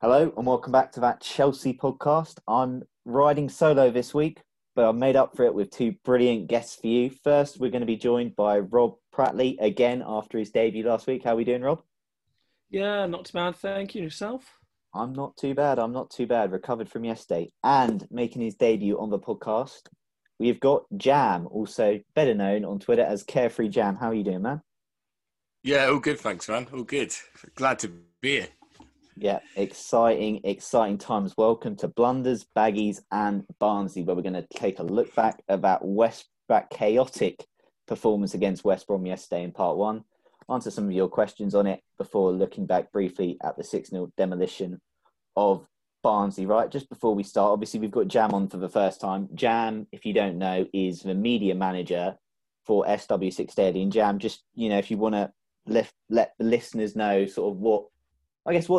Hello and welcome back to That Chelsea Podcast. I'm riding solo this week, but I've made up for it with two brilliant guests for you. First, we're going to be joined by Rob Pratley again after his debut last week. How are we doing, Rob? Yeah, not too bad, thank you. Yourself? I'm not too bad. Recovered from yesterday. And making his debut on the podcast, we've got Jam, also better known on Twitter as Carefree Jam. How are you doing, man? Yeah, all good, thanks, man. All good. Glad to be here. Yeah, exciting times. Welcome to Blunders, Baggies and Barnsley, where we're going to take a look back at that chaotic performance against West Brom yesterday in part one, answer some of your questions on it before looking back briefly at the 6-0 demolition of Barnsley. Right, just before we start, obviously we've got Jam on for the first time. Jam, if you don't know, is the media manager for SW6 Daily. And Jam, just, you know, if you want to let the listeners know sort of what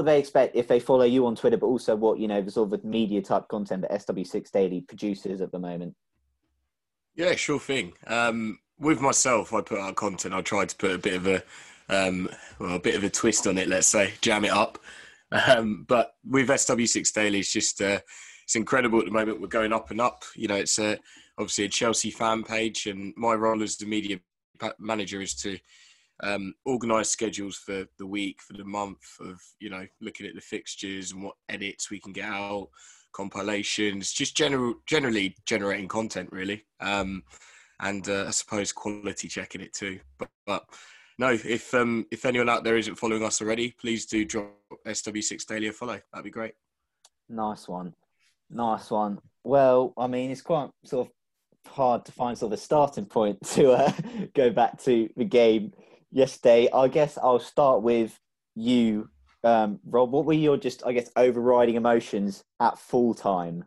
they expect if they follow you on Twitter, but also what, you know, the sort of media type content that SW6 Daily produces at the moment. Yeah, sure thing. With myself, I put out content. I tried to put a bit of a twist on it, let's say, jam it up. But with SW6 Daily, it's just it's incredible at the moment. We're going up and up. You know, it's obviously a Chelsea fan page, and my role as the media manager is to organise schedules for the week, for the month, of, you know, looking at the fixtures and what edits we can get out, compilations, just generally generating content really, and I suppose quality checking it too. But no, if anyone out there isn't following us already, please do drop SW6 Daily a follow. That'd be great. Nice one. Well, I mean, it's quite sort of hard to find sort of a starting point to go back to the game yesterday. I guess I'll start with you, Rob. What were your overriding emotions at full time?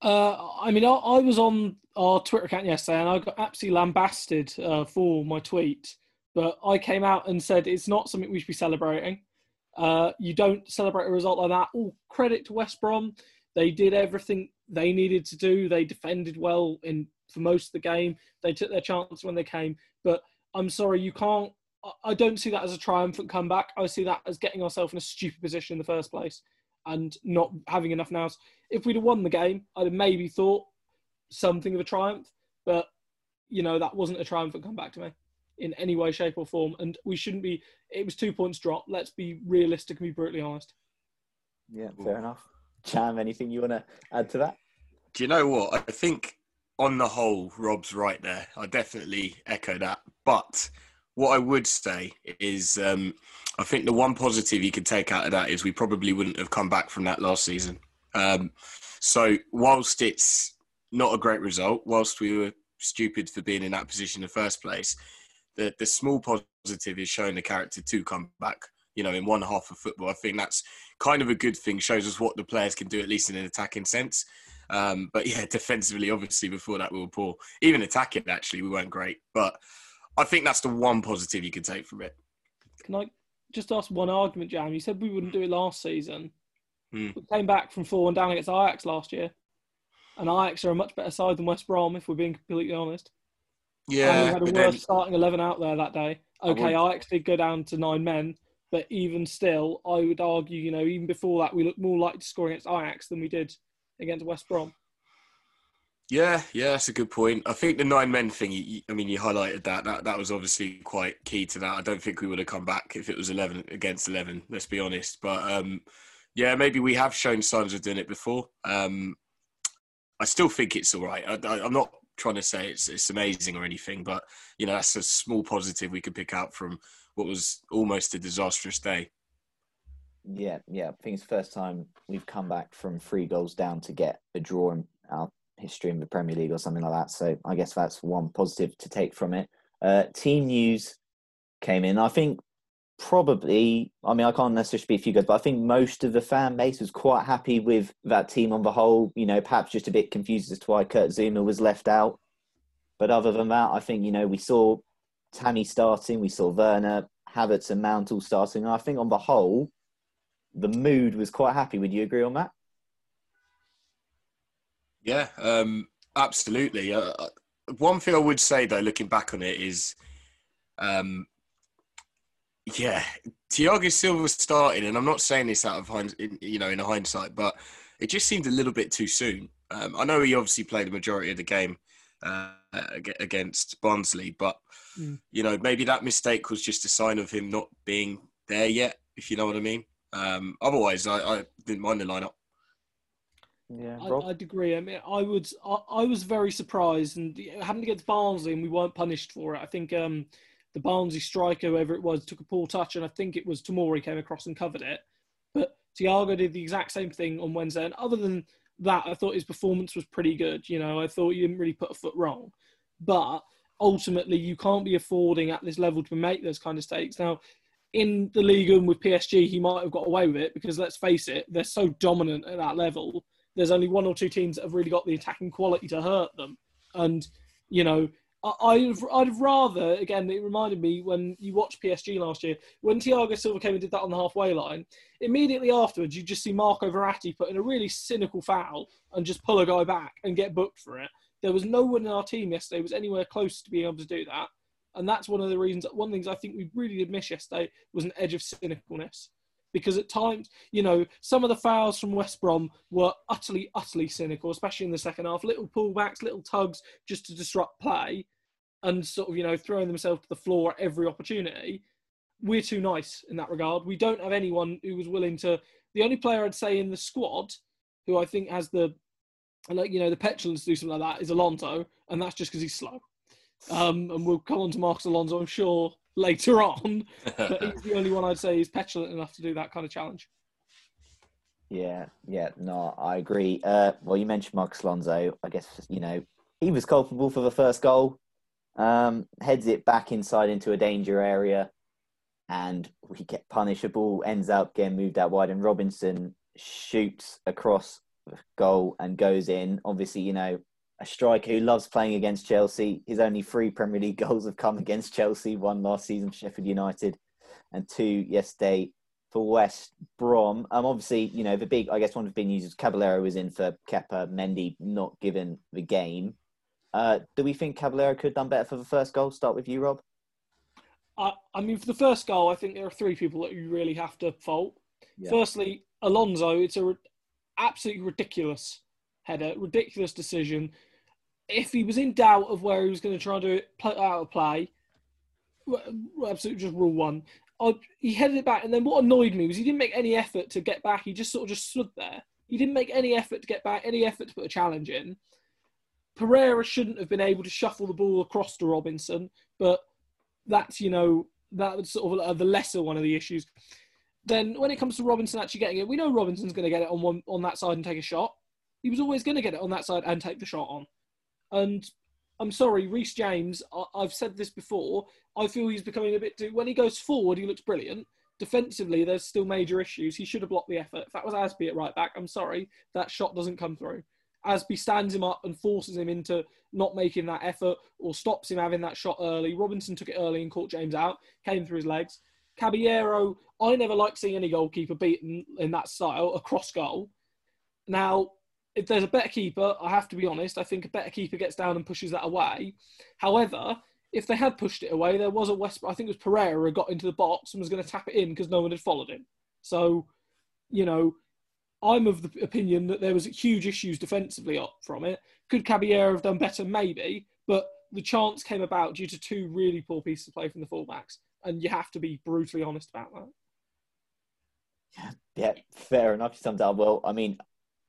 I was on our Twitter account yesterday and I got absolutely lambasted for my tweet. But I came out and said it's not something we should be celebrating. You don't celebrate a result like that. All credit to West Brom. They did everything they needed to do. They defended well for most of the game. They took their chance when they came. But I'm sorry, you can't. I don't see that as a triumphant comeback. I see that as getting ourselves in a stupid position in the first place and not having enough nous. If we'd have won the game, I'd have maybe thought something of a triumph. But, you know, that wasn't a triumphant comeback to me in any way, shape or form. And we shouldn't be. It was 2 points dropped. Let's be realistic and be brutally honest. Yeah, fair enough. Cham, anything you want to add to that? Do you know what? I think on the whole, Rob's right there. I definitely echo that. But what I would say is I think the one positive you could take out of that is we probably wouldn't have come back from that last season. So whilst it's not a great result, whilst we were stupid for being in that position in the first place, the small positive is showing the character to come back, you know, in one half of football. I think that's kind of a good thing, shows us what the players can do, at least in an attacking sense. But yeah, defensively, obviously, before that, we were poor. Even attacking, actually, we weren't great. But I think that's the one positive you can take from it. Can I just ask one argument, Jam? You said we wouldn't do it last season. We came back from 4-1 down against Ajax last year. And Ajax are a much better side than West Brom, if we're being completely honest. Yeah. And we had a worse starting 11 out there that day. Okay, Ajax did go down to 9 men. But even still, I would argue, you know, even before that, we looked more likely to score against Ajax than we did against West Brom. Yeah, that's a good point. I think the 9 men thing, you highlighted that was obviously quite key to that. I don't think we would have come back if it was 11 against 11, let's be honest. But yeah, maybe we have shown signs of doing it before. I still think it's all right. I'm not trying to say it's amazing or anything, but, you know, that's a small positive we could pick out from what was almost a disastrous day. Yeah. I think it's the first time we've come back from 3 goals down to get a draw in our history in the Premier League or something like that. So I guess that's one positive to take from it. Team news came in. I think probably, I can't necessarily speak for you guys, but I think most of the fan base was quite happy with that team on the whole. You know, perhaps just a bit confused as to why Kurt Zuma was left out. But other than that, I think, you know, we saw Tammy starting, we saw Werner, Havertz and Mount all starting. And I think on the whole, the mood was quite happy. Would you agree on that? Yeah, absolutely. One thing I would say, though, looking back on it is, Thiago Silva started, and I'm not saying this out of in hindsight, but it just seemed a little bit too soon. I know he obviously played the majority of the game against Barnsley, but, you know, maybe that mistake was just a sign of him not being there yet, if you know what I mean. Otherwise, I didn't mind the lineup. Yeah, I'd agree. I mean, I was very surprised, and it happened against Barnsley, and we weren't punished for it. I think the Barnsley striker, whoever it was, took a poor touch, and I think it was Tomori came across and covered it. But Thiago did the exact same thing on Wednesday, and other than that, I thought his performance was pretty good. You know, I thought he didn't really put a foot wrong, but ultimately, you can't be affording at this level to make those kind of mistakes now. In the league and with PSG, he might have got away with it because, let's face it, they're so dominant at that level. There's only one or two teams that have really got the attacking quality to hurt them. And, you know, I'd rather, again, it reminded me when you watched PSG last year, when Thiago Silva came and did that on the halfway line, immediately afterwards you just see Marco Verratti put in a really cynical foul and just pull a guy back and get booked for it. There was no one in our team yesterday who was anywhere close to being able to do that. And that's one of the things I think we really did miss yesterday was an edge of cynicalness. Because at times, you know, some of the fouls from West Brom were utterly, utterly cynical, especially in the second half. Little pullbacks, little tugs just to disrupt play and sort of, you know, throwing themselves to the floor at every opportunity. We're too nice in that regard. We don't have anyone who was willing to... The only player I'd say in the squad who I think has the petulance to do something like that is Alonso, and that's just because he's slow. And we'll come on to Marcus Alonso, I'm sure, later on. But he's the only one I'd say is petulant enough to do that kind of challenge. Yeah, no, I agree. Well, you mentioned Marcus Alonso. I guess, you know, he was culpable for the first goal. Heads it back inside into a danger area. And we get punished. The ball ends up getting moved out wide. And Robinson shoots across the goal and goes in. Obviously, you know, a striker who loves playing against Chelsea. His only 3 Premier League goals have come against Chelsea. 1 last season for Sheffield United and 2 yesterday for West Brom. Obviously, you know, one of the big news is Caballero was in for Kepa, Mendy not given the game. Do we think Caballero could have done better for the first goal? Start with you, Rob. For the first goal, I think there are 3 people that you really have to fault. Yeah. Firstly, Alonso, it's an absolutely ridiculous header, ridiculous decision. If he was in doubt of where he was going to try and do it out of play, absolutely just rule one. He headed it back, and then what annoyed me was he didn't make any effort to get back. He just sort of stood there. He didn't make any effort to get back, any effort to put a challenge in. Pereira shouldn't have been able to shuffle the ball across to Robinson, but that's, you know, that was sort of the lesser one of the issues. Then when it comes to Robinson actually getting it, we know Robinson's going to get it on that side and take a shot. He was always going to get it on that side and take the shot on. And I'm sorry, Reece James, I've said this before, I feel he's becoming a bit too... When he goes forward, he looks brilliant. Defensively, there's still major issues. He should have blocked the effort. If that was Azpi at right back, I'm sorry, that shot doesn't come through. Azpi stands him up and forces him into not making that effort or stops him having that shot early. Robinson took it early and caught James out, came through his legs. Caballero, I never like seeing any goalkeeper beaten in that style, a cross goal. Now, if there's a better keeper, I have to be honest, I think a better keeper gets down and pushes that away. However, if they had pushed it away, there was a West, I think it was Pereira who got into the box and was going to tap it in because no one had followed him. So, you know, I'm of the opinion that there was huge issues defensively up from it. Could Caballero have done better? Maybe. But the chance came about due to two really poor pieces of play from the fullbacks. And you have to be brutally honest about that. Yeah, fair enough. You summed up well. I mean,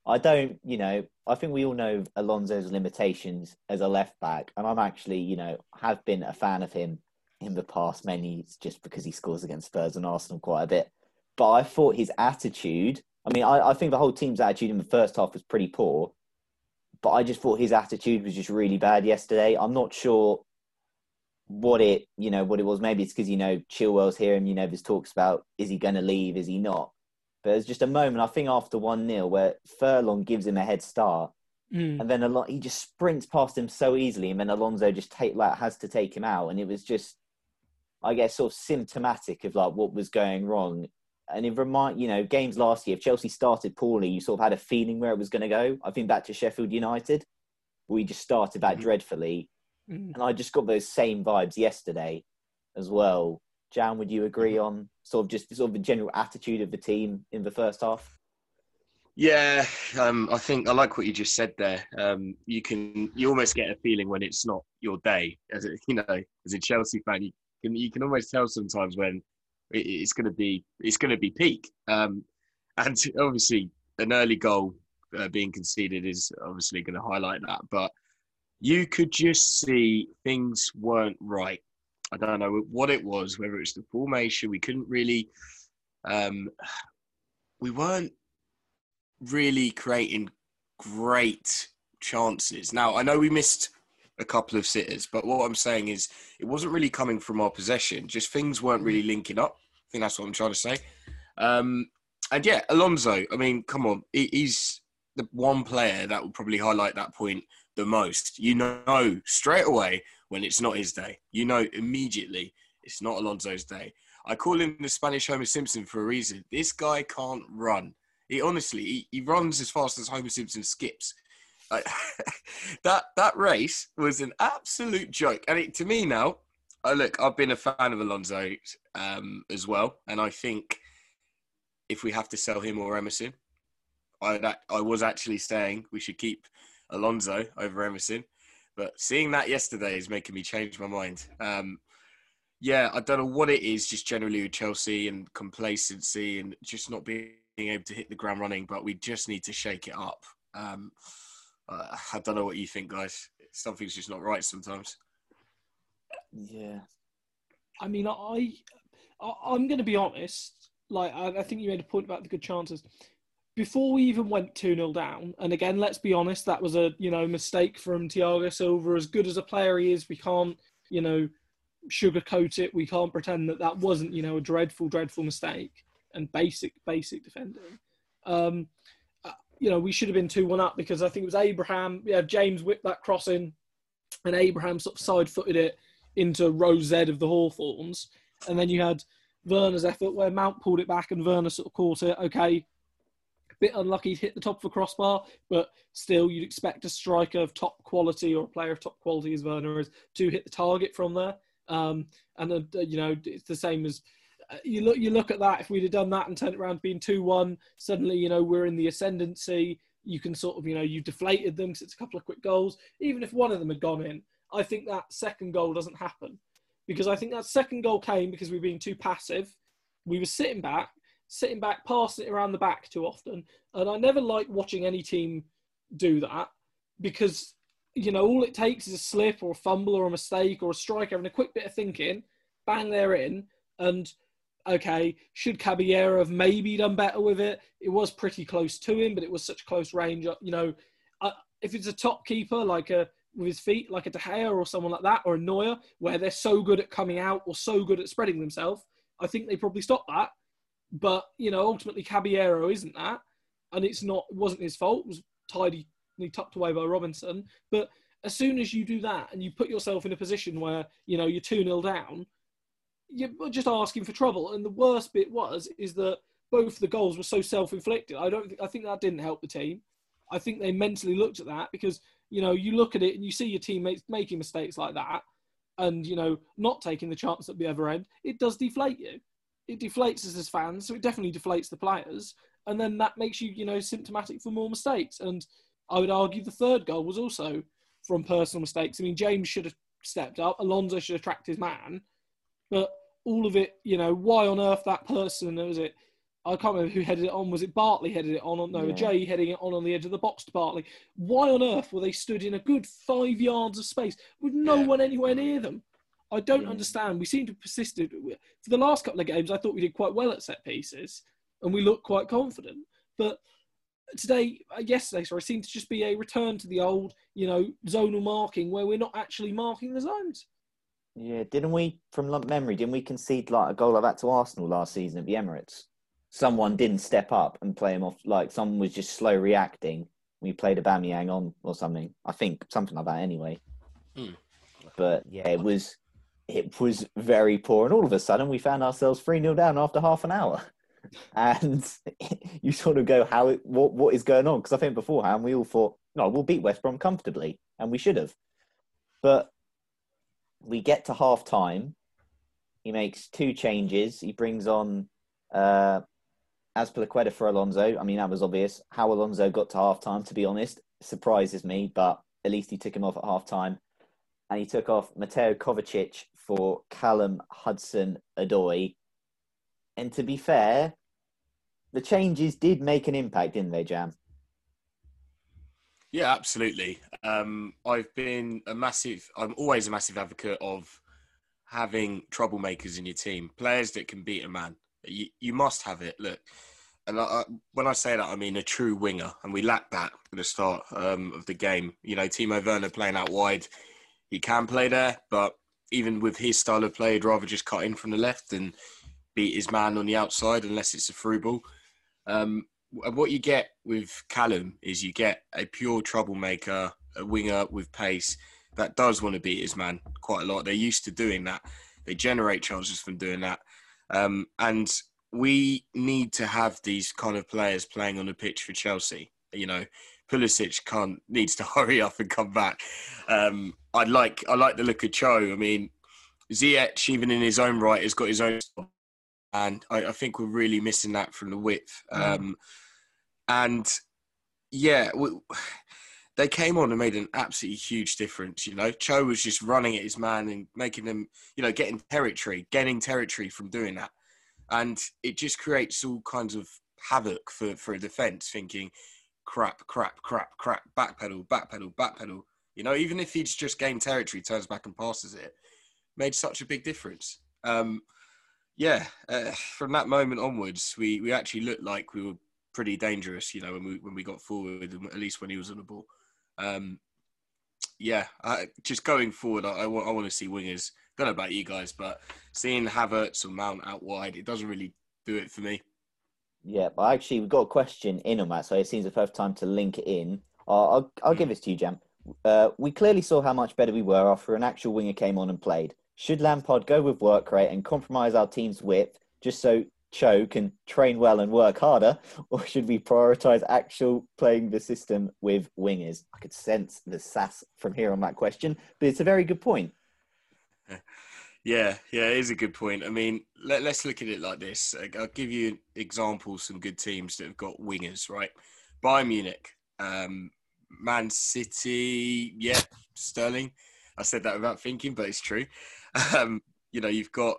I don't, you know, I think we all know Alonso's limitations as a left back. And I'm actually, you know, have been a fan of him in the past many, just because he scores against Spurs and Arsenal quite a bit. But I thought his attitude, I mean, I think the whole team's attitude in the first half was pretty poor. But I just thought his attitude was just really bad yesterday. I'm not sure what it was. Maybe it's because, you know, Chilwell's here and, you know, there's talks about, is he going to leave? Is he not? But it's just a moment, I think, after 1-0 where Furlong gives him a head start. And then he just sprints past him so easily. And then Alonso just has to take him out. And it was just, I guess, sort of symptomatic of like what was going wrong. And it reminds, you know, games last year, if Chelsea started poorly, you sort of had a feeling where it was going to go. I think back to Sheffield United, we just started that dreadfully. And I just got those same vibes yesterday as well. Jan, would you agree on sort of the general attitude of the team in the first half? Yeah, I think I like what you just said there. You almost get a feeling when it's not your day, as a Chelsea fan, you can almost tell sometimes when it's going to be peak. And obviously, an early goal being conceded is obviously going to highlight that. But you could just see things weren't right. I don't know what it was, whether it's the formation. We couldn't really... we weren't really creating great chances. Now, I know we missed a couple of sitters, but what I'm saying is it wasn't really coming from our possession. Just things weren't really linking up. I think that's what I'm trying to say. And yeah, Alonso, I mean, come on. He's the one player that will probably highlight that point the most. You know straight away when it's not his day. You know immediately it's not Alonso's day. I call him the Spanish Homer Simpson for a reason. This guy can't run. He runs as fast as Homer Simpson skips. That race was an absolute joke. And to me now, look, I've been a fan of Alonso as well. And I think if we have to sell him or Emerson, I was actually saying we should keep Alonso over Emerson. But seeing that yesterday is making me change my mind. Yeah, I don't know what it is just generally with Chelsea and complacency and just not being able to hit the ground running, but we just need to shake it up. I don't know what you think, guys. Something's just not right sometimes. Yeah. I mean, I'm going to be honest. Like, I think you made a point about the good chances. Before we even went 2-0 down, and again, let's be honest, that was a, you know, mistake from Thiago Silva. As good as a player he is, we can't, you know, sugarcoat it. We can't pretend that wasn't, you know, a dreadful, dreadful mistake and basic defending. You know, we should have been 2-1 up because I think it was Abraham. Yeah, James whipped that cross in, and Abraham sort of side-footed it into row Z of the Hawthorns. And then you had Werner's effort where Mount pulled it back and Werner sort of caught it. Okay. Bit unlucky, he'd hit the top of a crossbar, but still you'd expect a striker of top quality or a player of top quality as Werner is to hit the target from there. You know, it's the same as you look at that. If we'd have done that and turned it around to being 2-1, suddenly, you know, we're in the ascendancy. You can sort of, you know, you deflated them because it's a couple of quick goals. Even if one of them had gone in, I think that second goal doesn't happen because I think that second goal came because we were being too passive. We were sitting back, passing it around the back too often. And I never like watching any team do that because, you know, all it takes is a slip or a fumble or a mistake or a striker and a quick bit of thinking, bang, they're in. And okay, should Caballero have maybe done better with it? It was pretty close to him, but it was such close range. You know, if it's a top keeper, like a, with his feet, like a De Gea or someone like that, or a Neuer, where they're so good at coming out or so good at spreading themselves, I think they probably stopped that. But, you know, ultimately Caballero isn't that. And it's not, it wasn't his fault. It was tidily tucked away by Robinson. But as soon as you do that and you put yourself in a position where, you know, you're 2-0 down, you're just asking for trouble. And the worst bit was, is that both the goals were so self-inflicted. I think that didn't help the team. I think they mentally looked at that because, you know, you look at it and you see your teammates making mistakes like that and, you know, not taking the chance at the other end. It does deflate you. It deflates us as fans, so it definitely deflates the players. And then that makes you, you know, symptomatic for more mistakes. And I would argue the third goal was also from personal mistakes. I mean, James should have stepped up. Alonso should have tracked his man. But all of it, you know, why on earth that person, was it? I can't remember who headed it on. Was it Bartley headed it on? No, yeah. Jay heading it on the edge of the box to Bartley. Why on earth were they stood in a good 5 yards of space with no one anywhere near them? I don't understand. We seem to have persisted. For the last couple of games, I thought we did quite well at set pieces and we looked quite confident. But yesterday, seemed to just be a return to the old, you know, zonal marking where we're not actually marking the zones. Yeah, didn't we, from lump memory, didn't we concede like a goal like that to Arsenal last season at the Emirates? Someone didn't step up and play him off. Like, someone was just slow reacting. We played Aubameyang on or something. I think something like that anyway. Mm. But yeah, it was very poor. And all of a sudden, we found ourselves 3-0 down after half an hour. And you sort of go, what is going on? Because I think beforehand, we all thought, no, we'll beat West Brom comfortably. And we should have. But we get to half-time. He makes two changes. He brings on... Azpilicueta for Alonso. I mean, that was obvious. How Alonso got to half-time, to be honest, surprises me, but at least he took him off at half-time. And he took off Mateo Kovacic for Callum Hudson-Odoi. And to be fair, the changes did make an impact, didn't they, Jam? Yeah, absolutely. I'm always a massive advocate of having troublemakers in your team, players that can beat a man. You must have it, look. And when I say that, I mean a true winger. And we lacked that at the start of the game. You know, Timo Werner playing out wide, he can play there. But even with his style of play, he'd rather just cut in from the left and beat his man on the outside, unless it's a through ball. And what you get with Callum is you get a pure troublemaker, a winger with pace that does want to beat his man quite a lot. They're used to doing that. They generate chances from doing that. And we need to have these kind of players playing on the pitch for Chelsea. You know, Pulisic needs to hurry up and come back. I like the look of Cho. I mean, Ziyech, even in his own right, has got his own style. And I think we're really missing that from the width. They came on and made an absolutely huge difference, you know. Cho was just running at his man and making them, you know, gaining territory from doing that. And it just creates all kinds of havoc for a defence, thinking, crap, backpedal. You know, even if he's just gained territory, turns back and passes it, made such a big difference. From that moment onwards, we actually looked like we were pretty dangerous, you know, when we got forward, at least when he was on the ball. Just going forward, I want to see wingers. Don't know about you guys, but seeing Havertz or Mount out wide, it doesn't really do it for me. Yeah, but actually, we've got a question in on that, so it seems the first time to link it in. I'll give this to you, Jam. We clearly saw how much better we were after an actual winger came on and played. Should Lampard go with work rate and compromise our team's width just so Cho can train well and work harder, or should we prioritise actual playing the system with wingers? I could sense the sass from here on that question, but it's a very good point. Yeah, it is a good point. I mean, let's look at it like this. I'll give you examples, some good teams that have got wingers, right? Bayern Munich, Man City, Sterling. I said that without thinking, but it's true. You know, you've got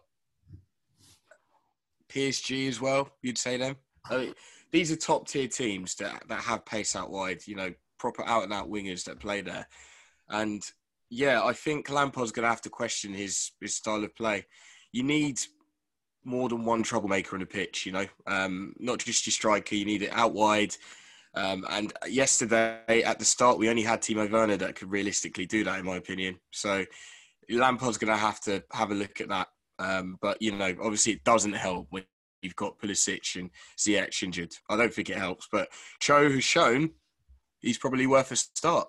PSG as well, you'd say them. I mean, these are top-tier teams that have pace out wide, you know, proper out-and-out wingers that play there. And, I think Lampard's going to have to question his style of play. You need more than one troublemaker on a pitch, you know. Not just your striker, you need it out wide. And yesterday at the start, we only had Timo Werner that could realistically do that, in my opinion. So Lampard's going to have a look at that. But, you know, obviously it doesn't help when you've got Pulisic and Ziyech injured. I don't think it helps. But Cho, who's shown, he's probably worth a start.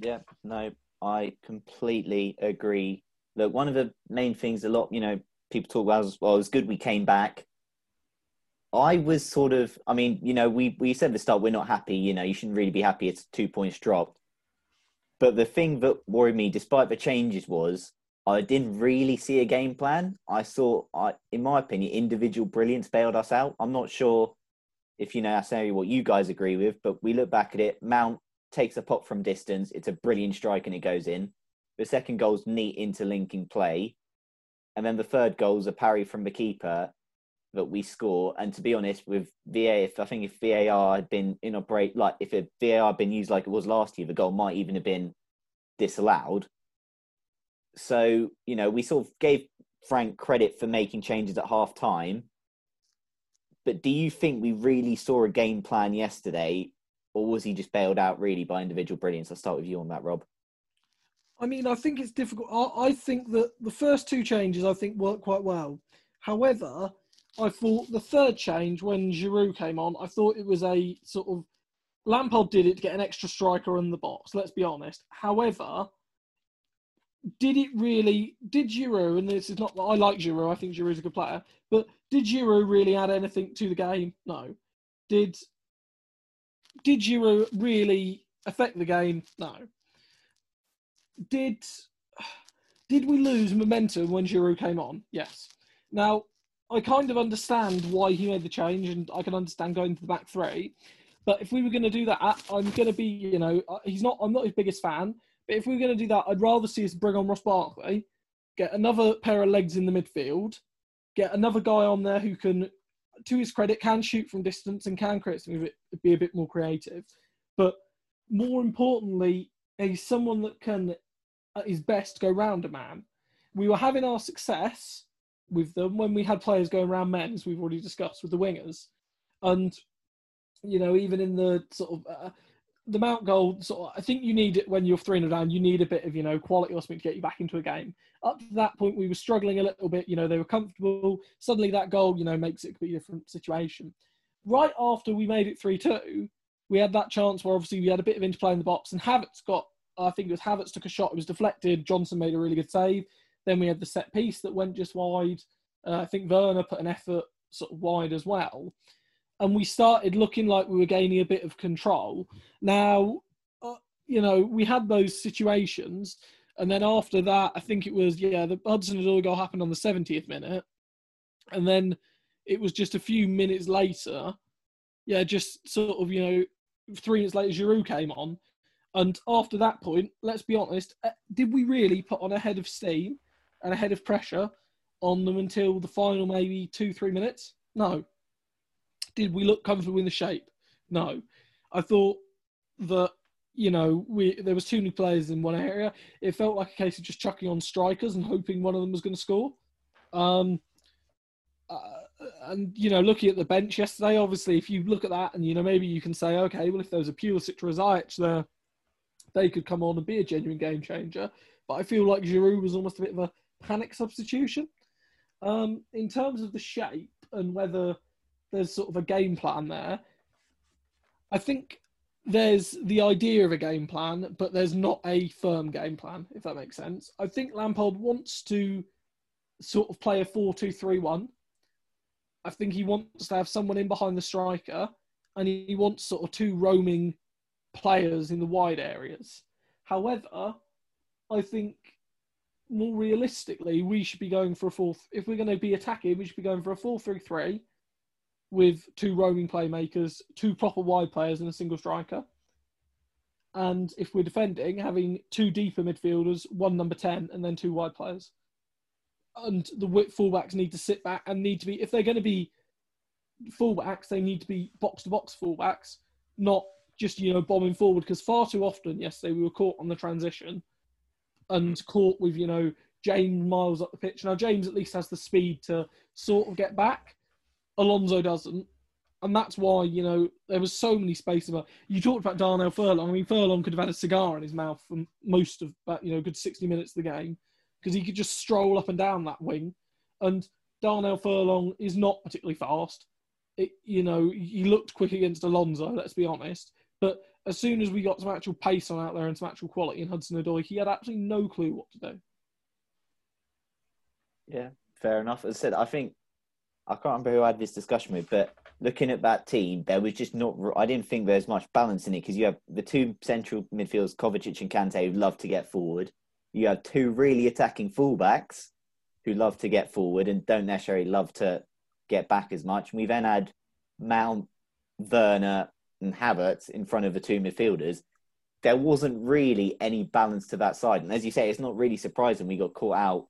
Yeah, no, I completely agree. Look, one of the main things a lot, you know, people talk about as well, it was good we came back. I was sort of, I mean, you know, we said at the start, we're not happy, you know, you shouldn't really be happy. It's 2 points dropped. But the thing that worried me, despite the changes, was I didn't really see a game plan. In my opinion, individual brilliance bailed us out. I'm not sure if, you know, that's area what you guys agree with, but we look back at it. Mount takes a pop from distance. It's a brilliant strike and it goes in. The second goal's neat interlinking play. And then the third goal is a parry from the keeper that we score. And to be honest, with VAR, if VAR had been if VAR had been used like it was last year, the goal might even have been disallowed. So, you know, we sort of gave Frank credit for making changes at half time. But do you think we really saw a game plan yesterday, or was he just bailed out really by individual brilliance? I'll start with you on that, Rob. I mean, I think it's difficult. I think that the first two changes, I think, worked quite well. However, I thought the third change, when Giroud came on, I thought it was a sort of... Lampard did it to get an extra striker in the box, let's be honest. However, did Giroud, and this is not... I like Giroud, I think Giroud's a good player, but did Giroud really add anything to the game? No. Did Giroud really affect the game? No. Did we lose momentum when Giroud came on? Yes. Now, I kind of understand why he made the change, and I can understand going to the back three. But if we were going to do that, I'm going to be, you know, I'm not his biggest fan. But if we were going to do that, I'd rather see us bring on Ross Barkley, get another pair of legs in the midfield, get another guy on there who can, to his credit, can shoot from distance and can create something, be a bit more creative. But more importantly, he's someone that can, at his best, go round a man. We were having our success with them when we had players going round men, as we've already discussed with the wingers. And, you know, even in the sort of the Mount goal, sort of, I think you need it when you're 3-0 down, you need a bit of, you know, quality or something to get you back into a game. Up to that point, we were struggling a little bit. You know, they were comfortable. Suddenly that goal, you know, makes it a completely different situation. Right after we made it 3-2, we had that chance where obviously we had a bit of interplay in the box, and Havertz took a shot. It was deflected. Johnson made a really good save. Then we had the set piece that went just wide. I think Werner put an effort sort of wide as well. And we started looking like we were gaining a bit of control. Now, you know, we had those situations. And then after that, I think it was, the Hudson-Odoi goal happened on the 70th minute. And then it was just a few minutes later, just sort of, you know, 3 minutes later, Giroud came on. And after that point, let's be honest, did we really put on a head of steam and a head of pressure on them until the final maybe 2-3 minutes? No. Did we look comfortable in the shape? No. I thought that, you know, there was too many players in one area. It felt like a case of just chucking on strikers and hoping one of them was going to score. And, you know, looking at the bench yesterday, obviously, if you look at that and, you know, maybe you can say, okay, well, if there was a Pulisic or a Ziyech there, they could come on and be a genuine game changer. But I feel like Giroud was almost a bit of a panic substitution. In terms of the shape and whether there's sort of a game plan there, I think there's the idea of a game plan, but there's not a firm game plan, if that makes sense. I think Lampard wants to sort of play a 4-2-3-1. I think he wants to have someone in behind the striker, and he wants sort of two roaming players in the wide areas. However, I think more realistically, we should be going for a 4-3-3. If we're going to be attacking, we should be going for a 4-3-3 with two roaming playmakers, two proper wide players and a single striker. And if we're defending, having two deeper midfielders, one number 10 and then two wide players. And the fullbacks need to sit back and need to be, if they're going to be fullbacks, they need to be box-to-box fullbacks, not just, you know, bombing forward, because far too often yesterday we were caught on the transition and caught with, you know, James miles up the pitch. Now, James at least has the speed to sort of get back. Alonso doesn't. And that's why, you know, there was so many spaces. You talked about Darnell Furlong. I mean, Furlong could have had a cigar in his mouth for most of, you know, a good 60 minutes of the game because he could just stroll up and down that wing. And Darnell Furlong is not particularly fast. You know, he looked quick against Alonso, let's be honest. But as soon as we got some actual pace on out there and some actual quality in Hudson-Odoi, he had absolutely no clue what to do. Yeah, fair enough. As I said, I think, I can't remember who I had this discussion with, but looking at that team, there was just not, I didn't think there was much balance in it because you have the two central midfielders, Kovacic and Kante, who love to get forward. You have two really attacking fullbacks who love to get forward and don't necessarily love to get back as much. And we then had Mount, Werner and Havertz in front of the two midfielders. There wasn't really any balance to that side. And as you say, it's not really surprising we got caught out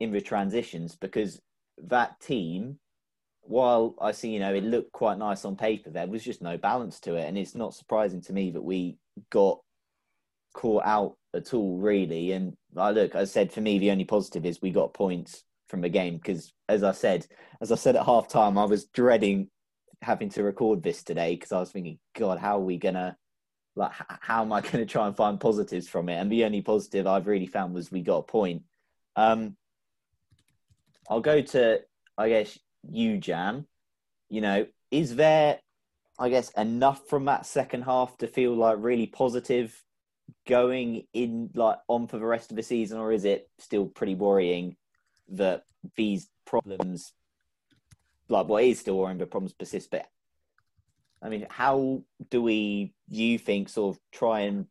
in the transitions because that team, while I see, you know, it looked quite nice on paper, there was just no balance to it. And it's not surprising to me that we got caught out at all, really. And look, I said, for me, the only positive is we got points from the game because, as I said at half time, I was dreading having to record this today because I was thinking, God, how am I going to try and find positives from it? And the only positive I've really found was we got a point. I'll go to, I guess, you, Jam. You know, is there, I guess, enough from that second half to feel like really positive going in, like, on for the rest of the season, or is it still pretty worrying that these problems, like, what is still worrying, but problems persist? But I mean, how do you think, sort of try and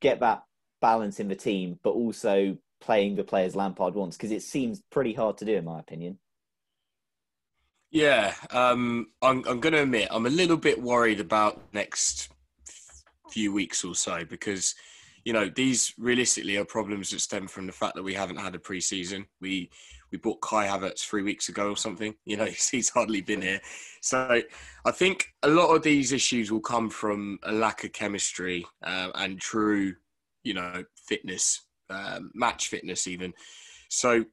get that balance in the team, but also playing the players Lampard wants? Because it seems pretty hard to do, in my opinion. Yeah, I'm going to admit I'm a little bit worried about next few weeks or so because, you know, these realistically are problems that stem from the fact that we haven't had a pre-season. We bought Kai Havertz 3 weeks ago or something. You know, he's hardly been here. So I think a lot of these issues will come from a lack of chemistry and true, you know, fitness, match fitness even. So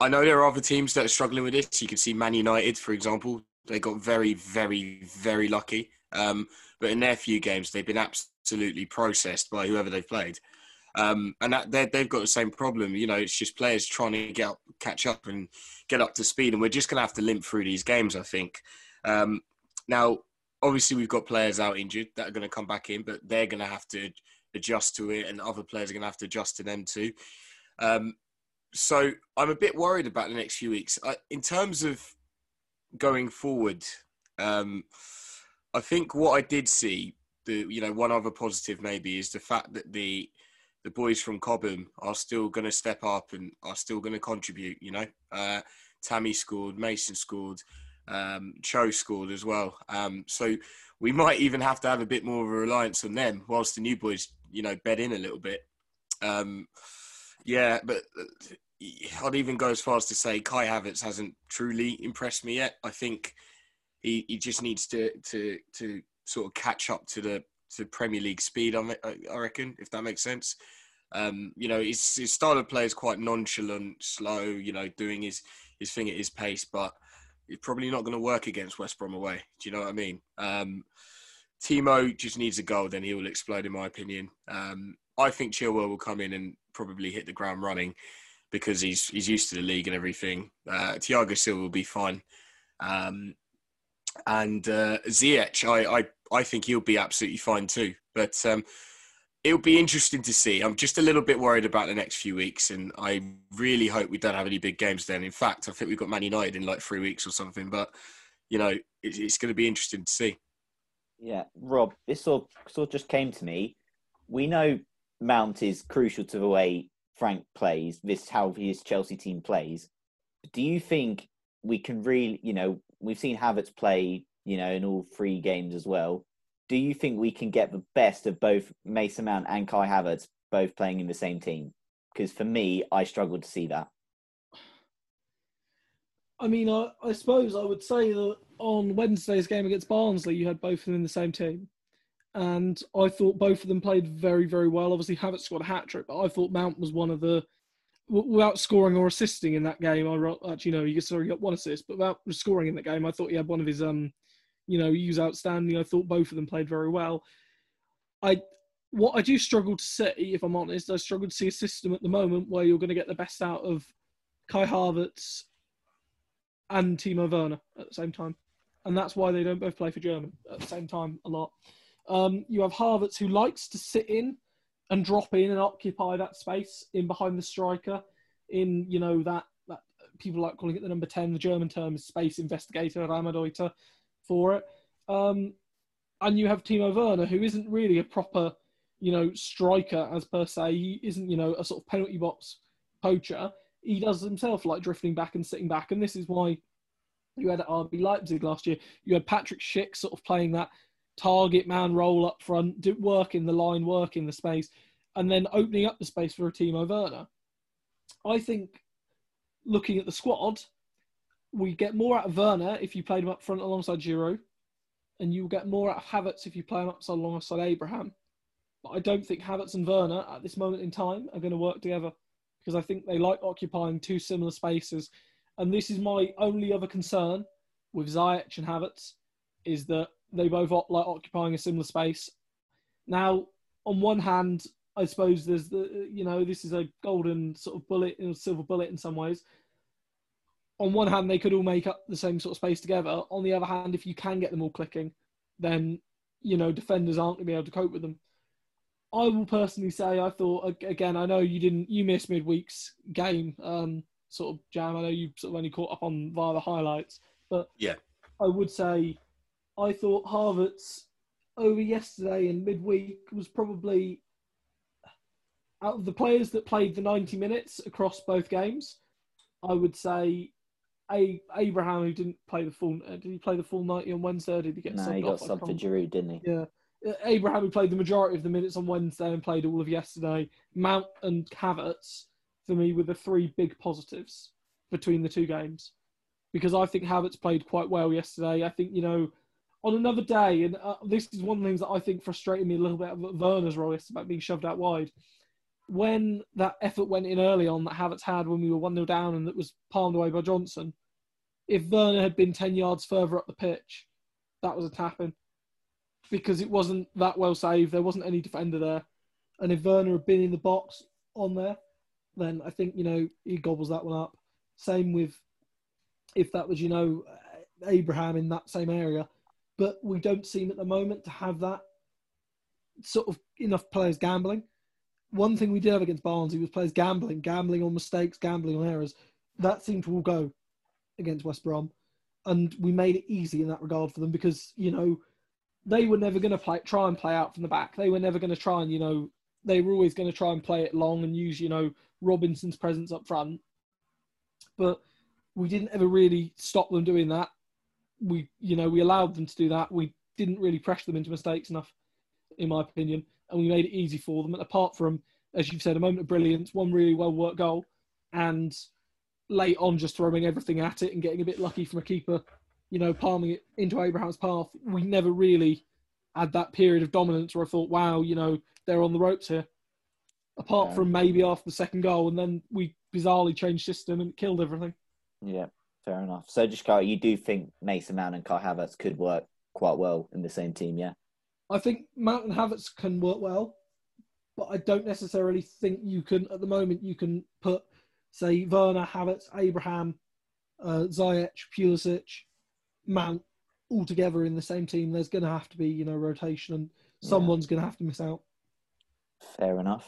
I know there are other teams that are struggling with this. You can see Man United, for example. They got very, very, very lucky. But in their few games, they've been absolutely processed by whoever they've played. And that they've got the same problem. You know, it's just players trying to catch up and get up to speed. And we're just going to have to limp through these games, I think. Now, obviously, we've got players out injured that are going to come back in, but they're going to have to adjust to it and other players are going to have to adjust to them too. So I'm a bit worried about the next few weeks. In terms of going forward, I think what I did see, one other positive maybe is the fact that the boys from Cobham are still going to step up and are still going to contribute, you know. Tammy scored, Mason scored, Cho scored as well. So we might even have to have a bit more of a reliance on them whilst the new boys, you know, bed in a little bit. Yeah, but I'd even go as far as to say Kai Havertz hasn't truly impressed me yet. I think he just needs to sort of catch up to Premier League speed, I reckon, if that makes sense. You know, his style of play is quite nonchalant, slow, you know, doing his thing at his pace, but it's probably not going to work against West Brom away. Do you know what I mean? Timo just needs a goal, then he will explode, in my opinion. I think Chilwell will come in and probably hit the ground running because he's used to the league and everything. Thiago Silva will be fine. And Ziyech, I think he'll be absolutely fine too. But it'll be interesting to see. I'm just a little bit worried about the next few weeks and I really hope we don't have any big games then. In fact, I think we've got Man United in like 3 weeks or something. But, you know, it's going to be interesting to see. Yeah, Rob, this sort of just came to me. We know Mount is crucial to the way Frank plays, this how his Chelsea team plays. Do you think we can really, you know, we've seen Havertz play, you know, in all three games as well. Do you think we can get the best of both Mason Mount and Kai Havertz both playing in the same team? Because for me, I struggled to see that. I mean, I suppose I would say that on Wednesday's game against Barnsley, you had both of them in the same team. And I thought both of them played very, very well. Obviously, Havertz scored a hat-trick, but I thought Mount was one of the... Without scoring or assisting in that game, he got one assist, but without scoring in that game, I thought he had one of his... he was outstanding. I thought both of them played very well. What I do struggle to see, if I'm honest, I struggle to see a system at the moment where you're going to get the best out of Kai Havertz and Timo Werner at the same time. And that's why they don't both play for Germany at the same time a lot. You have Havertz, who likes to sit in and drop in and occupy that space in behind the striker in, that people like calling it the number 10. The German term is space investigator, Raumdeuter, for it. And you have Timo Werner, who isn't really a proper, striker as per se. He isn't, a sort of penalty box poacher. He does himself like drifting back and sitting back. And this is why you had at RB Leipzig last year, you had Patrick Schick sort of playing that target man role up front, work in the line, work in the space, and then opening up the space for a Timo Werner. I think looking at the squad, we get more out of Werner if you played him up front alongside Giroud, and you'll get more out of Havertz if you play him up alongside Abraham. But I don't think Havertz and Werner at this moment in time are going to work together, because I think they like occupying two similar spaces. And this is my only other concern with Ziyech and Havertz, is that they both like occupying a similar space. Now, on one hand, I suppose there's this is a golden sort of bullet, silver bullet in some ways. On one hand, they could all make up the same sort of space together. On the other hand, if you can get them all clicking, then, defenders aren't going to be able to cope with them. I will personally say, I thought, again, I know you missed midweek's game, sort of jam. I know you sort of only caught up on via the highlights, but yeah, I would say I thought Havertz over yesterday and midweek was probably, out of the players that played the 90 minutes across both games, I would say Abraham, who didn't play the full... Did he play the full 90 on Wednesday? Or did he get subbed off? No, he got subbed for Giroud, didn't he? Yeah. Abraham, who played the majority of the minutes on Wednesday and played all of yesterday. Mount and Havertz, for me, were the three big positives between the two games. Because I think Havertz played quite well yesterday. I think, on another day, and this is one of the things that I think frustrated me a little bit about Werner's role yesterday, about being shoved out wide. When that effort went in early on that Havertz had when we were 1-0 down and that was palmed away by Johnson, if Werner had been 10 yards further up the pitch, that was a tap-in. Because it wasn't that well saved. There wasn't any defender there. And if Werner had been in the box on there, then I think, he gobbles that one up. Same with if that was, Abraham in that same area. But we don't seem at the moment to have that sort of enough players gambling. One thing we did have against Barnsley was players gambling on mistakes, gambling on errors. That seemed to all go against West Brom. And we made it easy in that regard for them because, they were never going to try and play out from the back. They were never going to try and, they were always going to try and play it long and use, Robinson's presence up front. But we didn't ever really stop them doing that. We, we allowed them to do that. We didn't really pressure them into mistakes enough, in my opinion. And we made it easy for them. And apart from, as you've said, a moment of brilliance, one really well-worked goal, and late on just throwing everything at it and getting a bit lucky from a keeper, palming it into Abraham's path, we never really had that period of dominance where I thought, wow, they're on the ropes here. Apart from maybe after the second goal, and then we bizarrely changed system and it killed everything. Yeah, fair enough. So, just Kyle, you do think Mason Mount and Kai Havertz could work quite well in the same team, yeah? I think Mount and Havertz can work well, but I don't necessarily think you can put, say, Werner, Havertz, Abraham, Ziyech, Pulisic, Mount all together in the same team. There's going to have to be, rotation, and someone's going to have to miss out. Fair enough.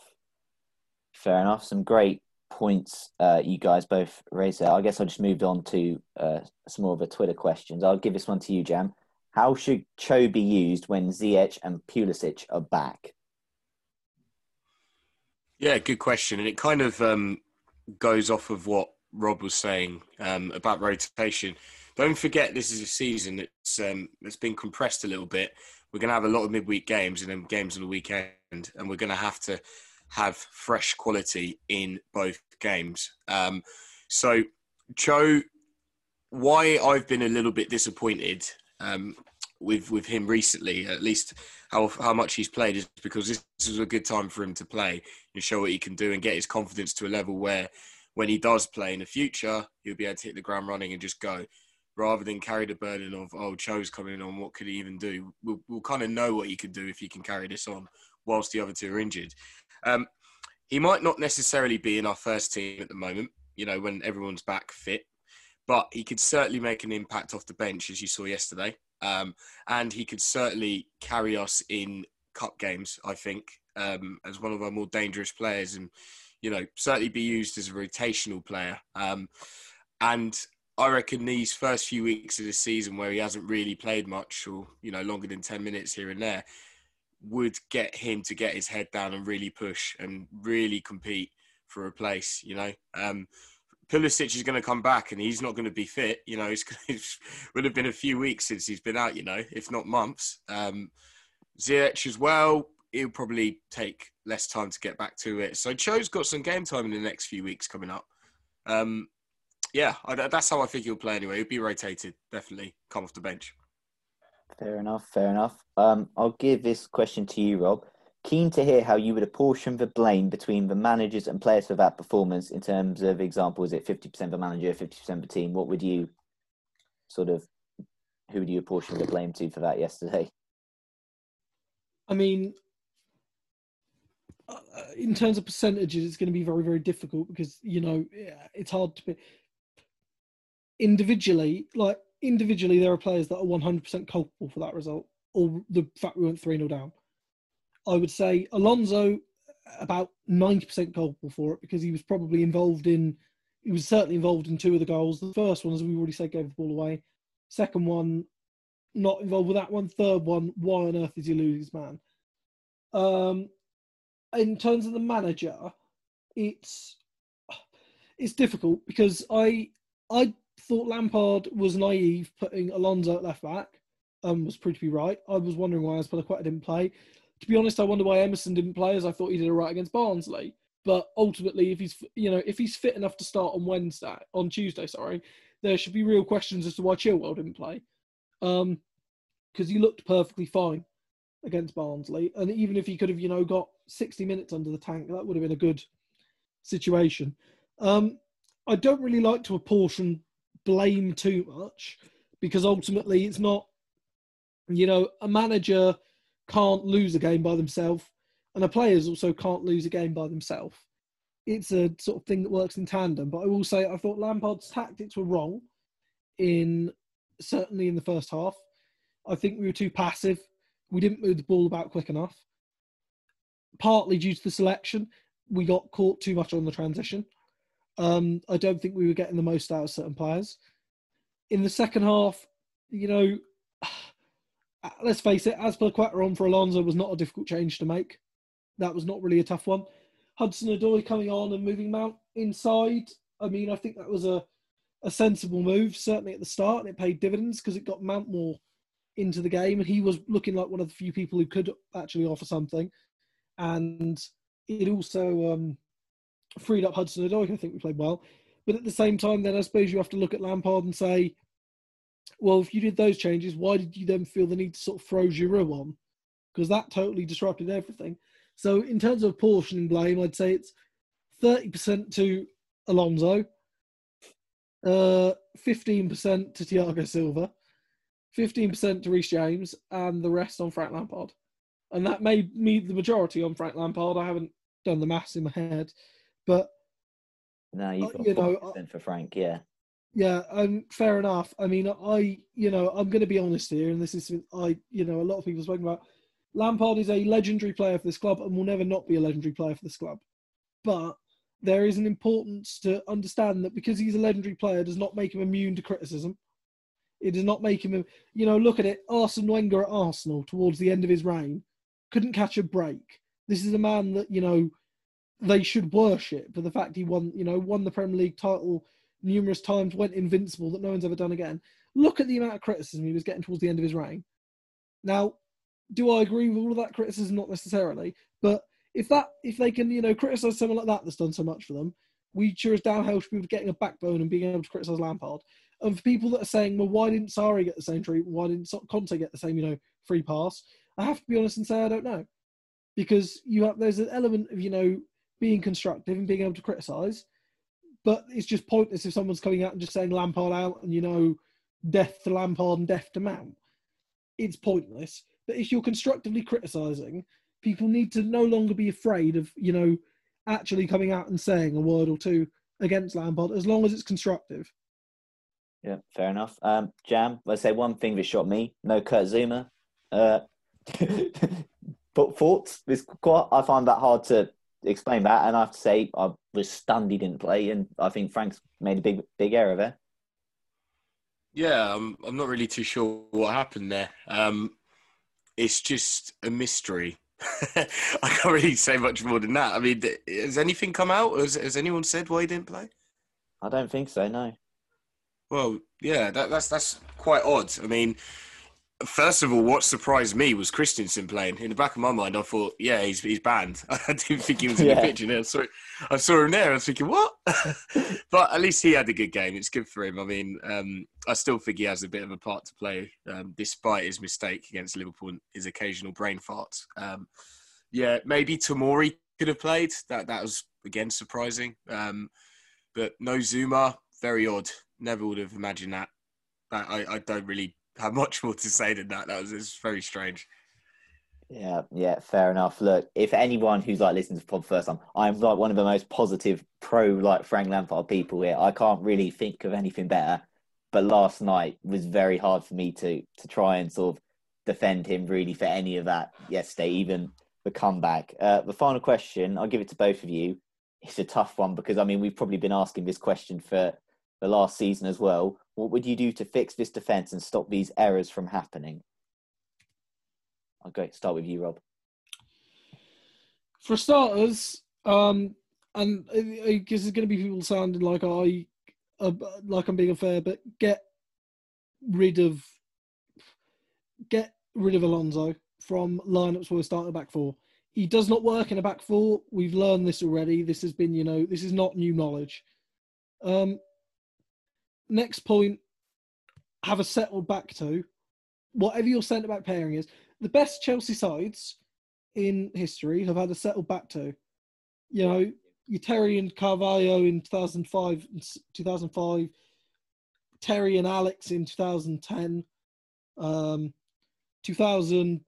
Some great points you guys both raised there. I guess I just moved on to some more of a Twitter questions. I'll give this one to you, Jam. How should Cho be used when Ziyech and Pulisic are back? Yeah, good question. And it kind of goes off of what Rob was saying about rotation. Don't forget, this is a season that's been compressed a little bit. We're going to have a lot of midweek games and then games on the weekend. And we're going to have fresh quality in both games. So, Cho, why I've been a little bit disappointed with him recently, at least how much he's played, is because this is a good time for him to play and show what he can do and get his confidence to a level where when he does play in the future, he'll be able to hit the ground running and just go, rather than carry the burden of, oh, Cho's coming on, what could he even do? We'll kind of know what he can do if he can carry this on whilst the other two are injured. He might not necessarily be in our first team at the moment, you know, when everyone's back fit, but he could certainly make an impact off the bench, as you saw yesterday. And he could certainly carry us in cup games, I think, as one of our more dangerous players, and, you know, certainly be used as a rotational player. And I reckon these first few weeks of the season where he hasn't really played much, or, you know, longer than 10 minutes here and there, would get him to get his head down and really push and really compete for a place, you know. Pulisic is going to come back and he's not going to be fit. You know, it would have been a few weeks since he's been out, you know, if not months. Ziyech as well, he'll probably take less time to get back to it. So Cho's got some game time in the next few weeks coming up. That's how I think he'll play anyway. He'll be rotated, definitely, come off the bench. Fair enough. I'll give this question to you, Rob. Keen to hear how you would apportion the blame between the managers and players for that performance in terms of example. Is it 50% the manager, 50% the team? What would you who would you apportion the blame to for that yesterday? I mean, in terms of percentages, it's going to be very, very difficult because, you know, it's hard to be individually. There are players that are 100% culpable for that result or the fact we went 3-0 down. I would say Alonso about 90% culpable for it because he was certainly involved in two of the goals. The first one, as we already said, gave the ball away. Second one, not involved with that one. Third one, why on earth did he lose his man? In terms of the manager, it's difficult because I thought Lampard was naive putting Alonso at left back. Was proved to be right. I was wondering why Azpilicueta didn't play. To be honest, I wonder why Emerson didn't play, as I thought he did all right against Barnsley. But ultimately, if he's fit enough to start on Tuesday, there should be real questions as to why Chilwell didn't play, because he looked perfectly fine against Barnsley, and even if he could have, you know, got 60 minutes under the tank, that would have been a good situation. I don't really like to apportion blame too much because ultimately, it's not, you know, a manager can't lose a game by themselves, and the players also can't lose a game by themselves. It's a sort of thing that works in tandem. But I will say I thought Lampard's tactics were wrong, certainly in the first half. I think we were too passive. We didn't move the ball about quick enough. Partly due to the selection, we got caught too much on the transition. I don't think we were getting the most out of certain players. In the second half, you know, let's face it, Azpilicueta on for Alonso was not a difficult change to make. That was not really a tough one. Hudson-Odoi coming on and moving Mount inside. I mean, I think that was a sensible move, certainly at the start, and it paid dividends because it got Mount more into the game, and he was looking like one of the few people who could actually offer something. And it also freed up Hudson-Odoi. I think we played well. But at the same time, then I suppose you have to look at Lampard and say, well, if you did those changes, why did you then feel the need to sort of throw Giroud on? Because that totally disrupted everything. So in terms of apportioning blame, I'd say it's 30% to Alonso, 15% to Thiago Silva, 15% to Reece James, and the rest on Frank Lampard. And that made me the majority on Frank Lampard. I haven't done the maths in my head, but... No, you've got 4% for Frank, yeah. Yeah, fair enough. I mean, I'm going to be honest here, and this is, a lot of people have spoken about. Lampard is a legendary player for this club and will never not be a legendary player for this club. But there is an importance to understand that because he's a legendary player, does not make him immune to criticism. It does not make him, you know, look at it. Arsene Wenger at Arsenal towards the end of his reign couldn't catch a break. This is a man that, you know, they should worship for the fact he won the Premier League title numerous times, went invincible, that no one's ever done again. Look at the amount of criticism he was getting towards the end of his reign. Now, do I agree with all of that criticism? Not necessarily. But if they can, you know, criticise someone like that that's done so much for them, we sure as damn hell should be getting a backbone and being able to criticise Lampard. of people that are saying, well, why didn't Sarri get the same treatment? Why didn't Conte get the same, free pass? I have to be honest and say I don't know. Because there's an element of, being constructive and being able to criticise. But it's just pointless if someone's coming out and just saying Lampard out and, death to Lampard and death to Mount. It's pointless. But if you're constructively criticising, people need to no longer be afraid of, actually coming out and saying a word or two against Lampard, as long as it's constructive. Yeah, fair enough. Jam, let's say one thing that shot me. No Kurt Zuma. But thoughts? I find that hard to explain that. And I have to say, I was stunned he didn't play. And I think Frank's made a big error there. Yeah, I'm not really too sure what happened there. It's just a mystery. I can't really say much more than that. I mean, has anything come out? Has anyone said why he didn't play? I don't think so, no. Well, yeah, that's quite odd. I mean, first of all, what surprised me was Christensen playing. In the back of my mind, I thought, yeah, he's banned. I didn't think he was in the pitch. And I saw him there. I was thinking, what? But at least he had a good game. It's good for him. I mean, I still think he has a bit of a part to play, despite his mistake against Liverpool and his occasional brain farts. Maybe Tomori could have played. That was, again, surprising. But no Zuma, very odd. Never would have imagined that. I don't really have much more to say than that. It's very strange. Yeah, fair enough. Look, if anyone who's listening to the pod first time, I'm one of the most positive pro Frank Lampard people here. I can't really think of anything better. But last night was very hard for me to try and sort of defend him really for any of that yesterday, even the comeback. The final question, I'll give it to both of you. It's a tough one because we've probably been asking this question for the last season as well. What would you do to fix this defence and stop these errors from happening? I'll go start with you, Rob. For starters, and I guess there's going to be people sounding like I'm being unfair, but get rid of Alonso from lineups where we're starting a back four. He does not work in a back four. We've learned this already. This has been, this is not new knowledge. Next point, have a settled back two. Whatever your centre-back pairing is, the best Chelsea sides in history have had a settled back two. Your Terry and Carvalho in 2005, Terry and Alex in 2010, 2000,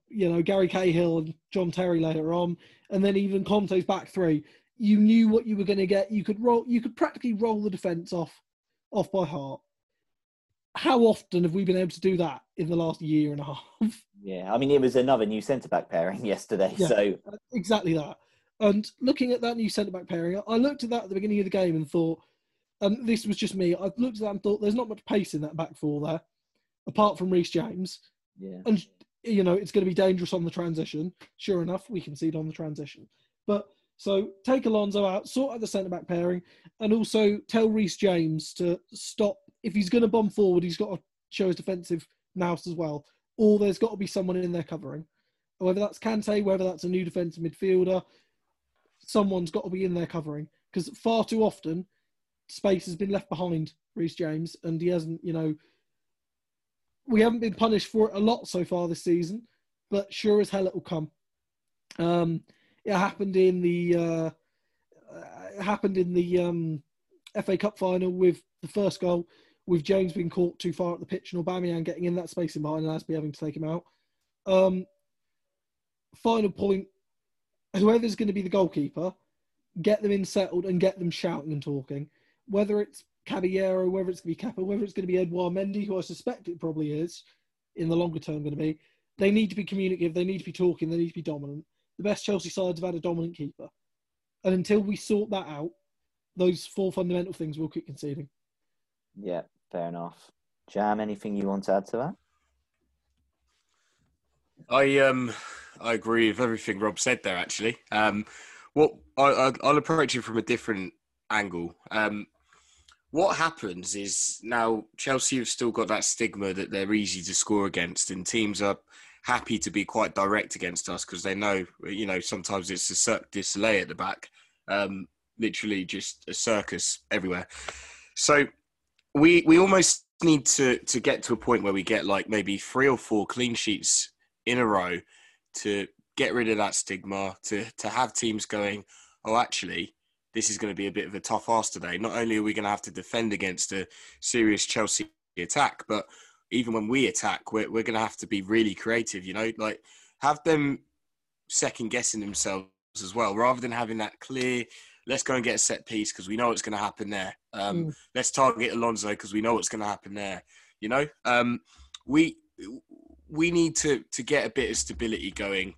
Gary Cahill and John Terry later on, and then even Conte's back three. You knew what you were going to get. You could practically roll the defence off by heart. How often have we been able to do that in the last year and a half? Yeah, it was another new centre-back pairing yesterday. Yeah, so exactly that. And looking at that new centre-back pairing, I looked at that at the beginning of the game and thought, and this was just me, I looked at that and thought, there's not much pace in that back four there, apart from Reece James. Yeah. And, it's going to be dangerous on the transition. Sure enough, we concede on the transition. But so take Alonso out, sort out the centre-back pairing, and also tell Reece James to stop. If he's going to bomb forward, he's got to show his defensive nous as well. Or there's got to be someone in there covering. Whether that's Kante, whether that's a new defensive midfielder, someone's got to be in there covering. Because far too often, space has been left behind Reece James, and he hasn't, we haven't been punished for it a lot so far this season, but sure as hell it will come. It happened in the FA Cup final with the first goal, with James being caught too far up the pitch and Aubameyang getting in that space in behind and Azpi having to take him out. Final point, whoever's going to be the goalkeeper, get them in settled and get them shouting and talking. Whether it's Caballero, whether it's going to be Kepa, whether it's going to be Edouard Mendy, who I suspect it probably is, in the longer term going to be, they need to be communicative, they need to be talking, they need to be dominant. The best Chelsea sides have had a dominant keeper. And until we sort that out, those four fundamental things will keep conceding. Yeah, fair enough. Jam, anything you want to add to that? I agree with everything Rob said there, actually. I'll approach it from a different angle. What happens is now Chelsea have still got that stigma that they're easy to score against, and teams are happy to be quite direct against us because they know, sometimes it's a Cirque du Soleil at the back. Literally just a circus everywhere. So we almost need to get to a point where we get like maybe 3 or 4 clean sheets in a row to get rid of that stigma, to have teams going, oh, actually, this is going to be a bit of a tough ask today. Not only are we going to have to defend against a serious Chelsea attack, but even when we attack, we're going to have to be really creative, you know, like have them second-guessing themselves as well, rather than having that clear, let's go and get a set piece because we know what's going to happen there. Let's target Alonso because we know what's going to happen there. You know, we need to get a bit of stability going.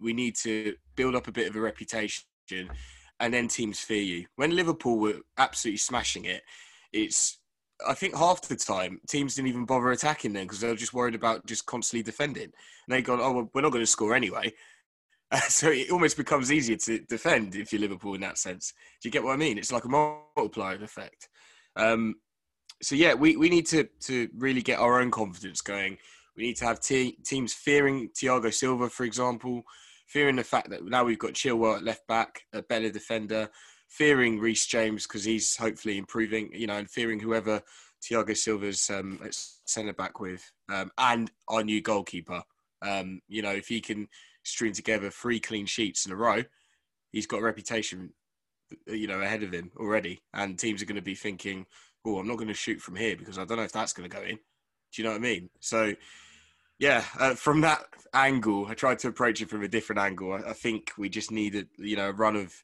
We need to build up a bit of a reputation and then teams fear you. When Liverpool were absolutely smashing it, I think half the time teams didn't even bother attacking them because they were just worried about just constantly defending. And they go, oh, well, we're not going to score anyway. So it almost becomes easier to defend if you're Liverpool in that sense. Do you get what I mean? It's like a multiplier effect. So we need to really get our own confidence going. We need to have teams fearing Thiago Silva, for example, fearing the fact that now we've got Chilwell at left back, a better defender, fearing Reece James because he's hopefully improving, you know, and fearing whoever Thiago Silva's at centre back with, and our new goalkeeper. You know, if he can string together 3 clean sheets in a row, he's got a reputation, you know, ahead of him already, and teams are going to be thinking, oh, I'm not going to shoot from here because I don't know if that's going to go in. Do you know what I mean? So, yeah, from that angle, I tried to approach it from a different angle. I think we just needed, you know, a run of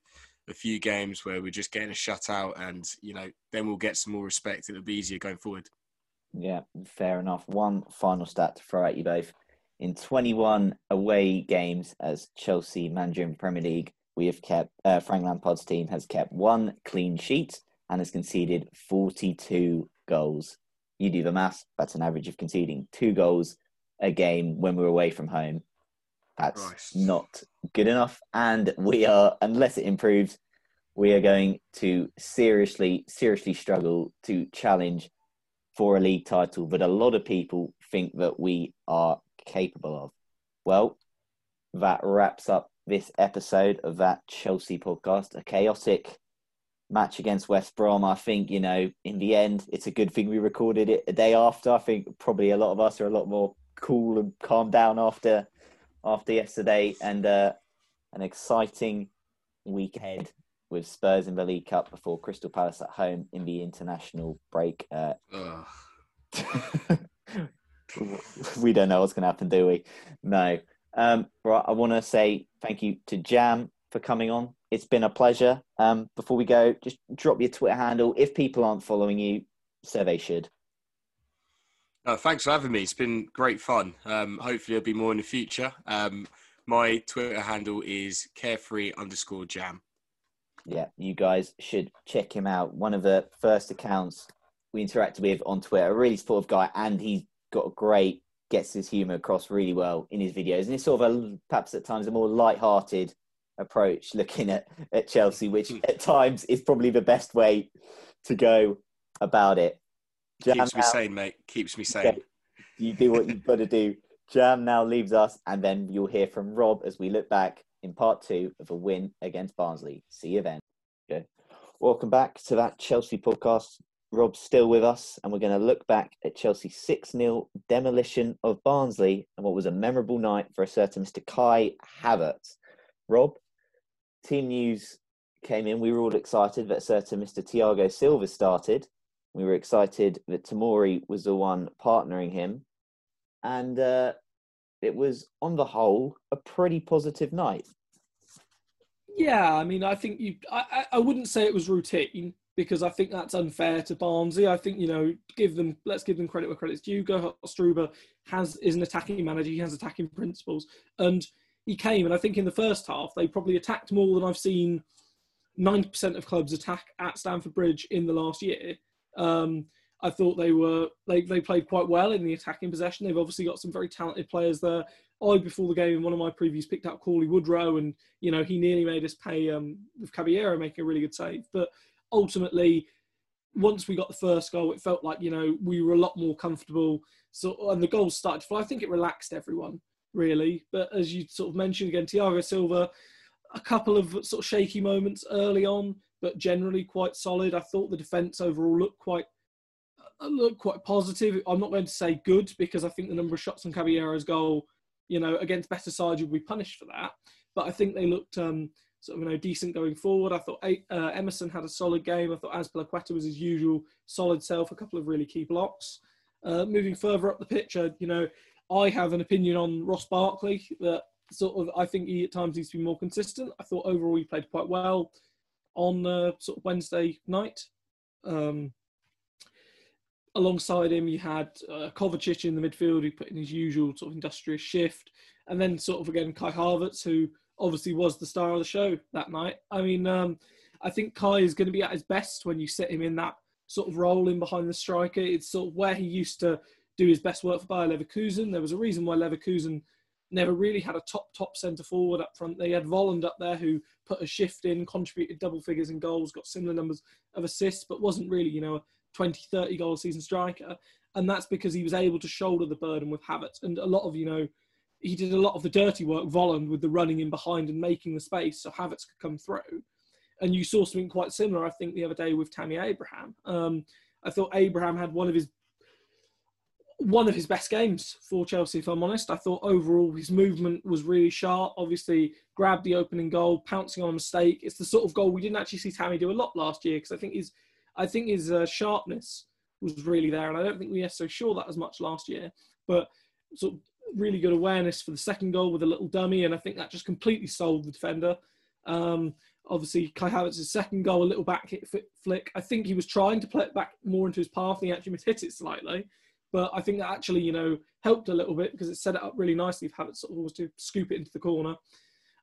a few games where we're just getting a shutout, and, you know, then we'll get some more respect. It'll be easier going forward. Yeah, fair enough. One final stat to throw at you both. In 21 away games as Chelsea manager in Premier League, we have kept Frank Lampard's team has kept 1 clean sheet and has conceded 42 goals. You do the maths, that's an average of conceding 2 goals a game when we're away from home. That's not good enough. And we are, unless it improves, we are going to seriously struggle to challenge for a league title that a lot of people think that we are capable of. Well, that wraps up this episode of That Chelsea Podcast. A chaotic match against West Brom. I think, you know, in the end, it's a good thing we recorded it a day after. I think probably a lot of us are a lot more cool and calmed down after yesterday, and an exciting week ahead with Spurs in the League Cup before Crystal Palace at home in the international break. We don't know what's going to happen, do we? No. Right. I want to say thank you to Jam for coming on. It's been a pleasure. Before we go, just drop your Twitter handle. If people aren't following you, so they should. Thanks for having me. It's been great fun. Hopefully there'll be more in the future. My Twitter handle is carefree_jam. Yeah, you guys should check him out. One of the first accounts we interacted with on Twitter. A really supportive guy, and he's got a great, gets his humour across really well in his videos. And it's sort of a, perhaps at times, a more light-hearted approach looking at Chelsea, which at times is probably the best way to go about it. Jam keeps me sane, mate. Keeps me sane. Okay. You do what you've got to do. Jam now leaves us, and then you'll hear from Rob as we look back in part 2 of a win against Barnsley. See you then. Okay. Welcome back to That Chelsea Podcast. Rob's still with us, and we're going to look back at Chelsea's 6-0 demolition of Barnsley and what was a memorable night for a certain Mr. Kai Havertz. Rob, team news came in. We were all excited that a certain Mr. Thiago Silva started. We were excited that Tomori was the one partnering him. And it was, on the whole, a pretty positive night. Yeah, I mean, I think I wouldn't say it was routine, because I think that's unfair to Barnsley. I think, you know, let's give them credit where credit's due. Gerhard Struber is an attacking manager. He has attacking principles. And he came, and I think in the first half, they probably attacked more than I've seen 90% of clubs attack at Stamford Bridge in the last year. I thought they played quite well in the attacking possession. They've obviously got some very talented players there. I, before the game, in one of my previews, picked up Corley Woodrow, and, you know, he nearly made us pay with Caballero making a really good save. But ultimately, once we got the first goal, it felt like, you know, we were a lot more comfortable. So, and the goals started to fly. I think it relaxed everyone, really. But as you sort of mentioned again, Thiago Silva, a couple of sort of shaky moments early on, but generally quite solid. I thought the defence overall looked quite look quite positive. I'm not going to say good, because I think the number of shots on Caballero's goal, you know, against better sides, you'll be punished for that. But I think they looked sort of, you know, decent going forward. I thought Emerson had a solid game. I thought Azpilicueta was his usual solid self, a couple of really key blocks. Moving further up the pitch, you know, I have an opinion on Ross Barkley that sort of, I think he at times needs to be more consistent. I thought overall he played quite well on sort of Wednesday night. Alongside him, you had Kovacic in the midfield, who put in his usual sort of industrious shift. And then sort of, again, Kai Havertz, who obviously was the star of the show that night. I mean, I think Kai is going to be at his best when you set him in that sort of role in behind the striker. It's sort of where he used to do his best work for Bayer Leverkusen. There was a reason why Leverkusen never really had a top centre-forward up front. They had Volland up there, who put a shift in, contributed double figures in goals, got similar numbers of assists, but wasn't really, you know, a 20-30 goal season striker. And that's because he was able to shoulder the burden with Havertz. And a lot of, you know, he did a lot of the dirty work, Volland, with the running in behind and making the space so Havertz could come through. And you saw something quite similar, I think, the other day with Tammy Abraham. I thought Abraham had one of his best games for Chelsea, if I'm honest. I thought overall his movement was really sharp. Obviously, grabbed the opening goal, pouncing on a mistake. It's the sort of goal we didn't actually see Tammy do a lot last year, because I think his sharpness was really there, and I don't think we necessarily saw that as much last year. But sort of really good awareness for the second goal with a little dummy, and I think that just completely sold the defender. Obviously, Kai Havertz's second goal, a little back hit flick. I think he was trying to play it back more into his path, and he actually mishit it slightly. But I think that actually, you know, helped a little bit, because it set it up really nicely for Havertz sort of to scoop it into the corner.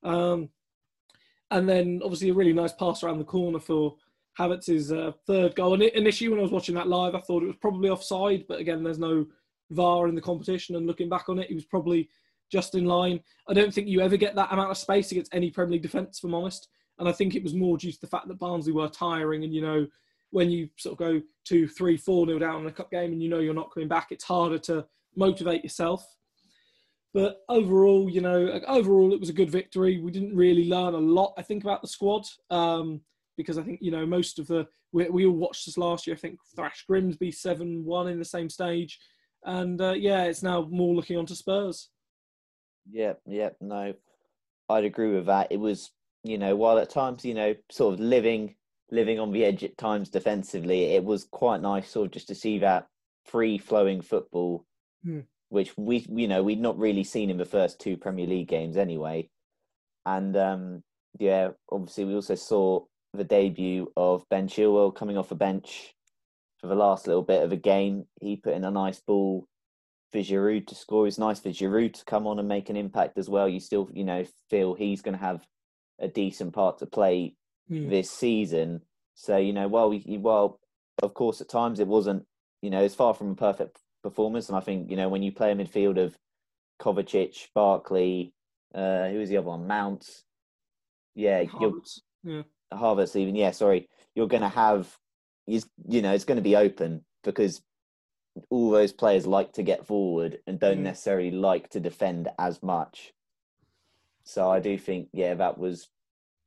And then obviously a really nice pass around the corner for Havertz's third goal. And initially when I was watching that live, I thought it was probably offside, but again, there's no VAR in the competition. And looking back on it, he was probably just in line. I don't think you ever get that amount of space against any Premier League defence, if I'm honest. And I think it was more due to the fact that Barnsley were tiring, and, you know, when you sort of go 2-3-4-0 down in a cup game and you know you're not coming back, it's harder to motivate yourself. But overall, you know, it was a good victory. We didn't really learn a lot, I think, about the squad, because I think, you know, most of the... We all watched this last year, I think, thrashed Grimsby 7-1 in the same stage. And, yeah, it's now more looking onto Spurs. Yep, no, I'd agree with that. It was, you know, while at times, you know, sort of living on the edge at times defensively, it was quite nice sort of just to see that free-flowing football, which we, you know, we'd not really seen in the first two Premier League games anyway. And, yeah, obviously we also saw the debut of Ben Chilwell coming off the bench for the last little bit of the game. He put in a nice ball for Giroud to score. It's nice for Giroud to come on and make an impact as well. You still, you know, feel he's going to have a decent part to play this season. So, you know, while of course at times it wasn't, you know, it's far from a perfect performance. And I think, you know, when you play a midfield of Kovacic, Barkley, who was the other one? Mount. Yeah. Havertz even. Yeah, sorry. You're going to have, you know, it's going to be open, because all those players like to get forward and don't necessarily like to defend as much. So I do think, yeah, that was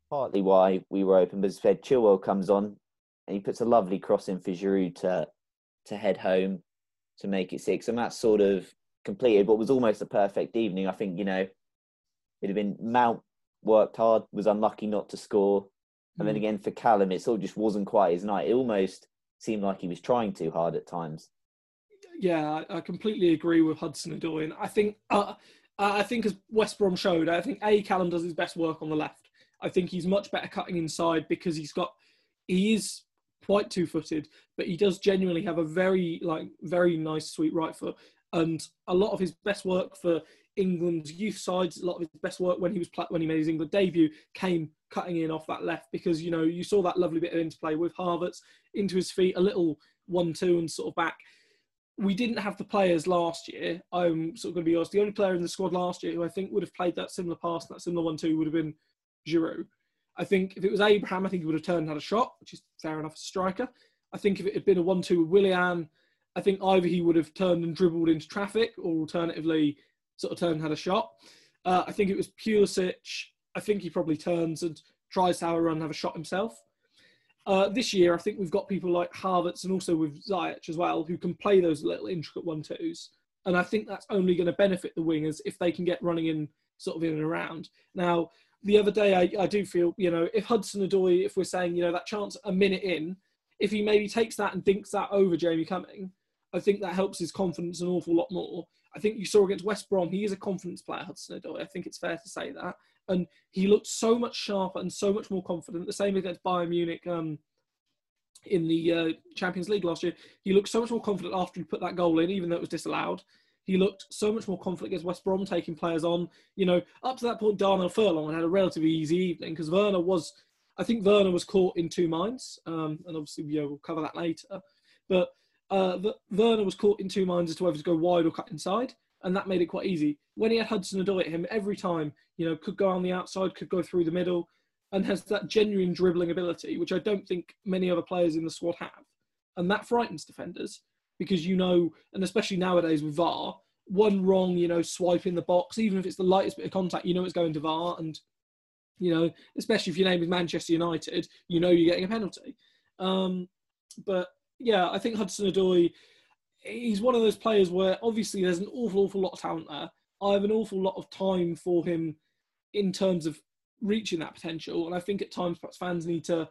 partly why we were open. But as I said, Chilwell comes on and he puts a lovely cross in for Giroud to head home to make it 6. And that sort of completed what was almost a perfect evening. I think, you know, it would have been Mount worked hard, was unlucky not to score. And then again, for Callum, it sort of just wasn't quite his night. It almost seemed like he was trying too hard at times. Yeah, I completely agree with Hudson-Odoi. And I think as West Brom showed, I think Callum does his best work on the left. I think he's much better cutting inside, because he is quite two-footed, but he does genuinely have a very nice, sweet right foot. And a lot of his best work for England's youth sides, a lot of his best work when he made his England debut, came cutting in off that left, because, you know, you saw that lovely bit of interplay with Havertz into his feet, a little 1-2 and sort of back. We didn't have the players last year. I'm sort of going to be honest. The only player in the squad last year who I think would have played that similar pass, that similar 1-2, would have been Giroud. I think if it was Abraham, I think he would have turned and had a shot, which is fair enough as a striker. I think if it had been a 1-2 with Willian, I think either he would have turned and dribbled into traffic, or alternatively sort of turned and had a shot. I think it was Pulisic. I think he probably turns and tries to have a run and have a shot himself. This year, I think we've got people like Havertz and also with Ziyech as well, who can play those little intricate 1-2s. And I think that's only going to benefit the wingers if they can get running in, sort of in and around. Now, the other day, I do feel, you know, if Hudson-Odoi, if we're saying, you know, that chance a minute in, if he maybe takes that and dinks that over Jamie Cumming, I think that helps his confidence an awful lot more. I think you saw against West Brom, he is a confidence player, Hudson-Odoi. I think it's fair to say that. And he looked so much sharper and so much more confident. The same against Bayern Munich in the Champions League last year. He looked so much more confident after he put that goal in, even though it was disallowed. He looked so much more confident against West Brom, taking players on. You know, up to that point, Darnell Furlong had a relatively easy evening because Werner was, I think Werner was caught in two minds. And obviously, you know, we'll cover that later. But Werner was caught in two minds as to whether to go wide or cut inside. And that made it quite easy. When he had Hudson-Odoi at him, every time, you know, could go on the outside, could go through the middle, and has that genuine dribbling ability, which I don't think many other players in the squad have. And that frightens defenders because, you know, and especially nowadays with VAR, one wrong, you know, swipe in the box, even if it's the lightest bit of contact, you know it's going to VAR. And, you know, especially if your name is Manchester United, you know you're getting a penalty. But, yeah, I think Hudson-Odoi... he's one of those players where obviously there's an awful lot of talent there. I have an awful lot of time for him in terms of reaching that potential. And I think at times perhaps fans need to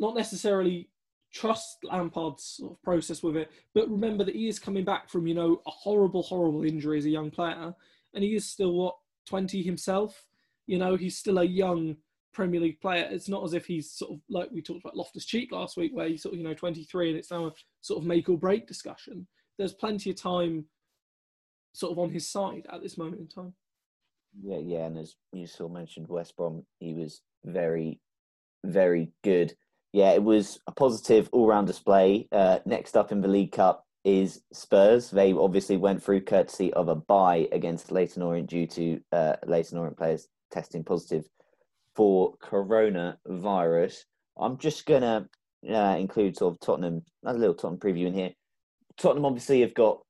not necessarily trust Lampard's sort of process with it, but remember that he is coming back from, you know, a horrible injury as a young player. And he is still, 20 himself? You know, he's still a young Premier League player. It's not as if he's sort of like we talked about Loftus-Cheek last week, where he's sort of, you know, 23 and it's now a sort of make or break discussion. There's plenty of time sort of on his side at this moment in time. Yeah. And as you sort of mentioned, West Brom, he was very, very good. Yeah, it was a positive all-round display. Next up in the League Cup is Spurs. They obviously went through courtesy of a bye against Leyton Orient due to Leyton Orient players testing positive for coronavirus. I'm just going to include sort of Tottenham, a little Tottenham preview in here. Tottenham obviously have got,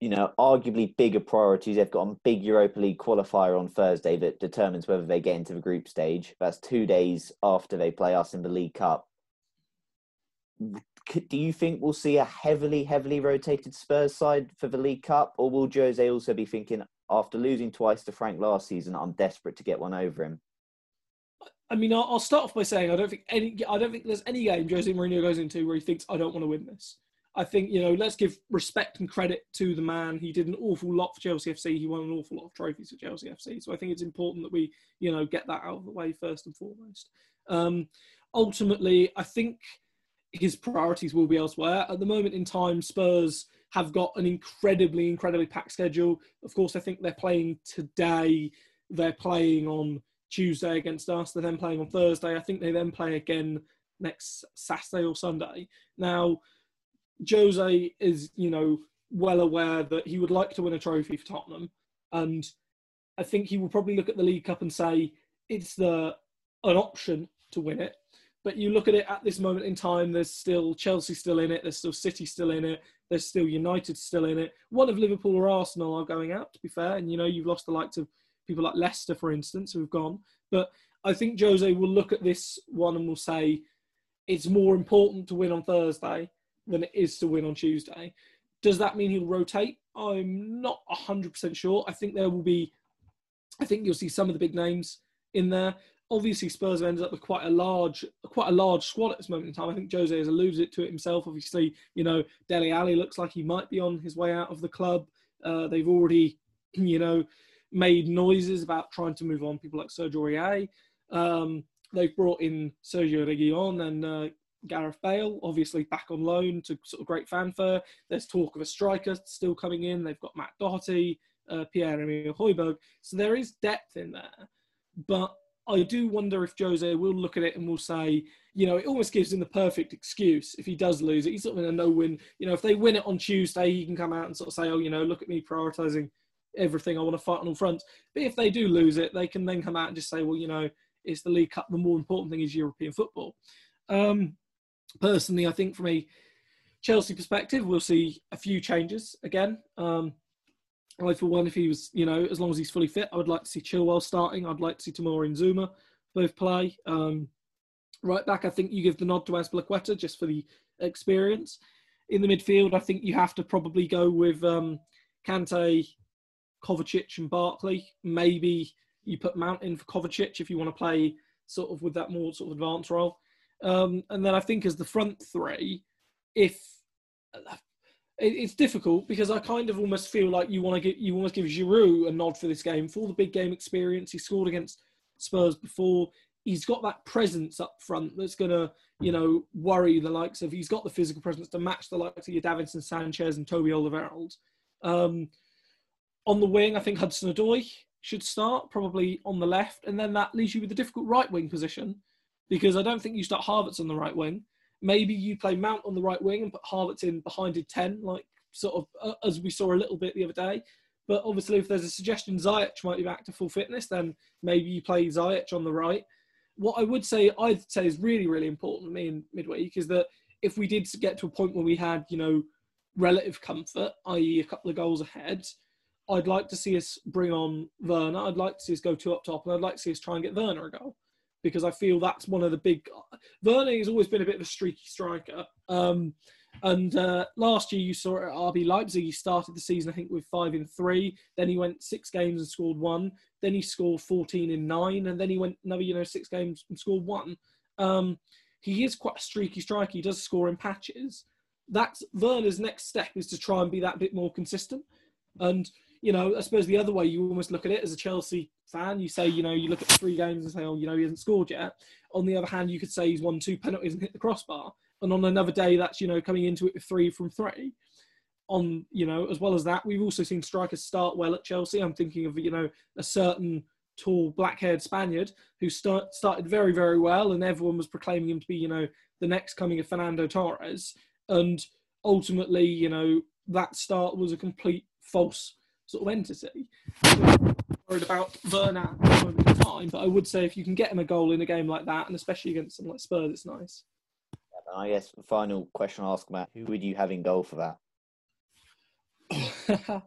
you know, arguably bigger priorities. They've got a big Europa League qualifier on Thursday that determines whether they get into the group stage. That's 2 days after they play us in the League Cup. Do you think we'll see a heavily rotated Spurs side for the League Cup? Or will Jose also be thinking, after losing twice to Frank last season, I'm desperate to get one over him? I mean, I'll start off by saying I don't think there's any game Jose Mourinho goes into where he thinks, I don't want to win this. I think, you know, let's give respect and credit to the man. He did an awful lot for Chelsea FC. He won an awful lot of trophies for Chelsea FC. So I think it's important that we, you know, get that out of the way first and foremost. Ultimately, I think his priorities will be elsewhere. At the moment in time, Spurs have got an incredibly packed schedule. Of course, I think they're playing today. They're playing on Tuesday against us. They're then playing on Thursday. I think they then play again next Saturday or Sunday. Now, Jose is, you know, well aware that he would like to win a trophy for Tottenham. And I think he will probably look at the League Cup and say it's an option to win it. But you look at it at this moment in time, there's still Chelsea still in it. There's still City still in it. There's still United still in it. One of Liverpool or Arsenal are going out, to be fair. And, you know, you've lost the likes of people like Leicester, for instance, who have gone. But I think Jose will look at this one and will say it's more important to win on Thursday than it is to win on Tuesday. Does that mean he'll rotate? I'm not 100% sure. I think you'll see some of the big names in there. Obviously, Spurs have ended up with quite a large squad at this moment in time. I think Jose has alluded to it himself. Obviously, you know, Dele Alli looks like he might be on his way out of the club. They've already, you know, made noises about trying to move on people like Sergio Aurier. They've brought in Sergio Reguilón and Gareth Bale, obviously back on loan to sort of great fanfare. There's talk of a striker still coming in. They've got Matt Doherty, Pierre-Emile Højbjerg. So there is depth in there. But I do wonder if Jose will look at it and will say, you know, it almost gives him the perfect excuse if he does lose it. He's sort of in a no-win. You know, if they win it on Tuesday, he can come out and sort of say, oh, you know, look at me prioritising everything. I want to fight on all fronts. But if they do lose it, they can then come out and just say, well, you know, it's the League Cup. The more important thing is European football. Personally, I think from a Chelsea perspective, we'll see a few changes again. I, for one, if he was, you know, as long as he's fully fit, I would like to see Chilwell starting. I'd like to see Tomori and Zuma both play. Right back, I think you give the nod to Azpilicueta just for the experience. In the midfield, I think you have to probably go with Kante, Kovacic and Barkley. Maybe you put Mount in for Kovacic if you want to play sort of with that more sort of advanced role. And then I think as the front three, it's difficult because I kind of almost feel like you almost give Giroud a nod for this game, for the big game experience. He scored against Spurs before. He's got that presence up front that's going to, worry the likes of... He's got the physical presence to match the likes of your Davinson Sanchez and Toby Alderweireld. On the wing, I think Hudson-Odoi should start, probably on the left. And then that leaves you with a difficult right-wing position because I don't think you start Havertz on the right wing. Maybe you play Mount on the right wing and put Havertz in behind a 10, as we saw a little bit the other day. But obviously, if there's a suggestion Ziyech might be back to full fitness, then maybe you play Ziyech on the right. What I'd say is really, really important to me in midweek is that if we did get to a point where we had, relative comfort, i.e. a couple of goals ahead, I'd like to see us bring on Werner. I'd like to see us go two up top, and I'd like to see us try and get Werner a goal because I feel that's one of the big... Werner has always been a bit of a streaky striker. Last year you saw it at RB Leipzig. He started the season, I think, with 5 in 3. Then he went 6 games and scored 1. Then he scored 14 in 9. And then he went another, 6 games and scored 1. He is quite a streaky striker. He does score in patches. That's Werner's next step, is to try and be that bit more consistent. And, I suppose the other way you almost look at it as a Chelsea fan, you say, you look at 3 games and say, he hasn't scored yet. On the other hand, you could say he's won 2 penalties and hit the crossbar. And on another day, that's, coming into it with 3 from 3. On, as well as that, we've also seen strikers start well at Chelsea. I'm thinking of, a certain tall, black-haired Spaniard who started very, very well, and everyone was proclaiming him to be, the next coming of Fernando Torres. And ultimately, that start was a complete false sort of entity. I'm worried about Werner at the moment in time, but I would say if you can get him a goal in a game like that, and especially against someone like Spurs, it's nice. I guess the final question I'll ask, Matt, who would you have in goal for that?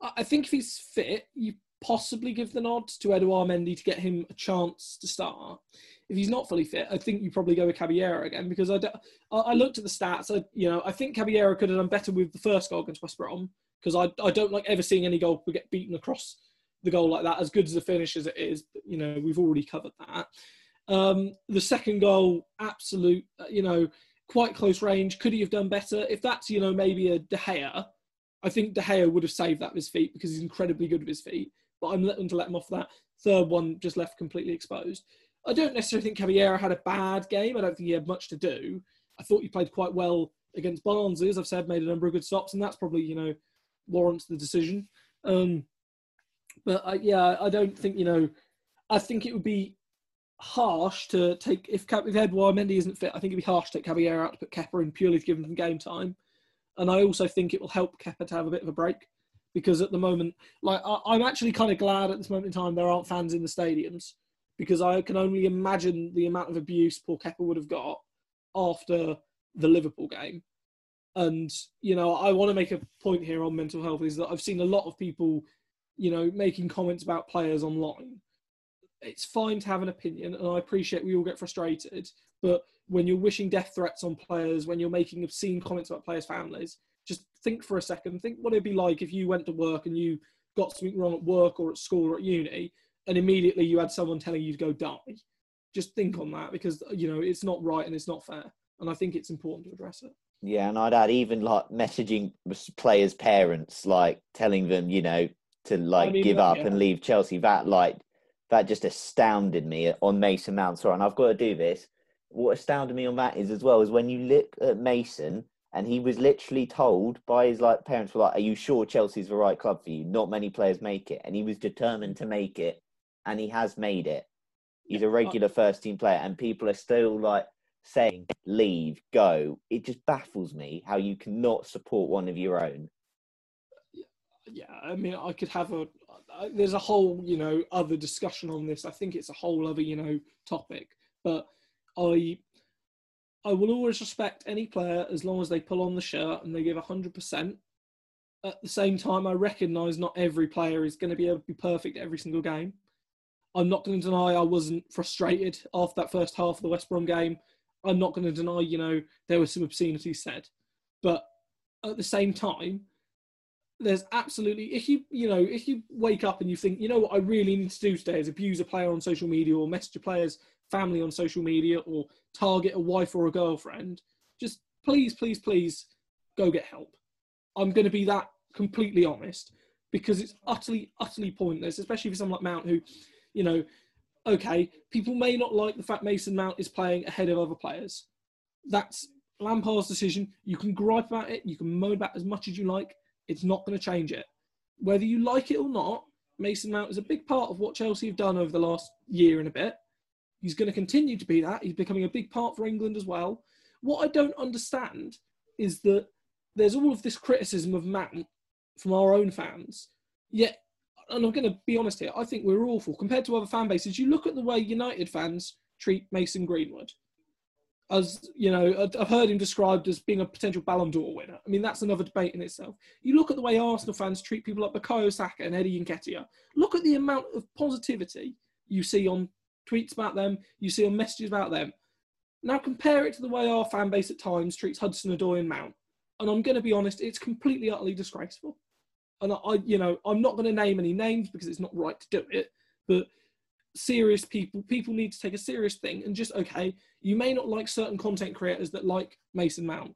I think if he's fit, you possibly give the nod to Édouard Mendy to get him a chance to start. If he's not fully fit, I think you probably go with Caballero again, because I looked at the stats. I think Caballero could have done better with the first goal against West Brom, because I don't like ever seeing any goal get beaten across the goal like that, as good as the finish as it is. But, we've already covered that. The second goal, absolute, quite close range. Could he have done better? If that's, maybe a De Gea, I think De Gea would have saved that with his feet because he's incredibly good with his feet. But I'm letting to let him off that. Third one just left completely exposed. I don't necessarily think Caballero had a bad game. I don't think he had much to do. I thought he played quite well against Barnsley, as I've said, made a number of good stops, and that's probably, warrants the decision. I don't think, I think it would be harsh to take, if Édouard Mendy isn't fit, I think it'd be harsh to take Caballero out to put Kepa in purely to give him game time. And I also think it will help Kepa to have a bit of a break, because at the moment, I'm actually kind of glad at this moment in time there aren't fans in the stadiums, because I can only imagine the amount of abuse poor Kepa would have got after the Liverpool game. And, I want to make a point here on mental health, is that I've seen a lot of people, making comments about players online. It's fine to have an opinion, and I appreciate we all get frustrated, but when you're wishing death threats on players, when you're making obscene comments about players' families, just think for a second. Think what it'd be like if you went to work and you got something wrong at work or at school or at uni, and immediately you had someone telling you to go die. Just think on that, because, it's not right and it's not fair. And I think it's important to address it. Yeah, and I'd add even, messaging players' parents, telling them, to, give up and leave Chelsea. That just astounded me on Mason Mount. Sorry, and I've got to do this. What astounded me on that is as well is when you look at Mason, and he was literally told by his parents were "Are you sure Chelsea's the right club for you? Not many players make it." And he was determined to make it, and he has made it. He's a regular first team player, and people are still saying leave, go. It just baffles me how you cannot support one of your own. Yeah, I mean, I could have there's a whole, other discussion on this. I think it's a whole other, topic. But I will always respect any player as long as they pull on the shirt and they give 100%. At the same time, I recognise not every player is going to be able to be perfect every single game. I'm not going to deny I wasn't frustrated after that first half of the West Brom game. I'm not going to deny, you know, there were some obscenities said. But at the same time, there's absolutely, if you wake up and you think, you know what I really need to do today is abuse a player on social media or message a player's family on social media or target a wife or a girlfriend, just please go get help. I'm going to be that completely honest because it's utterly pointless, especially for someone like Mount who, you know, okay, people may not like the fact Mason Mount is playing ahead of other players. That's Lampard's decision. You can gripe about it. You can moan about it as much as you like. It's not going to change it. Whether you like it or not, Mason Mount is a big part of what Chelsea have done over the last year and a bit. He's going to continue to be that. He's becoming a big part for England as well. What I don't understand is that there's all of this criticism of Mount from our own fans. Yet, and I'm going to be honest here, I think we're awful. Compared to other fan bases, you look at the way United fans treat Mason Greenwood. As you know, I've heard him described as being a potential Ballon d'Or winner. I mean, that's another debate in itself. You look at the way Arsenal fans treat people like Bukayo Saka and Eddie Nketiah. Look at the amount of positivity you see on tweets about them, you see on messages about them. Now compare it to the way our fan base at times treats Hudson-Odoi and Mount. And I'm going to be honest, it's completely, utterly disgraceful. And I'm not going to name any names because it's not right to do it, but serious people need to take a serious thing and just, okay, you may not like certain content creators that like Mason Mount.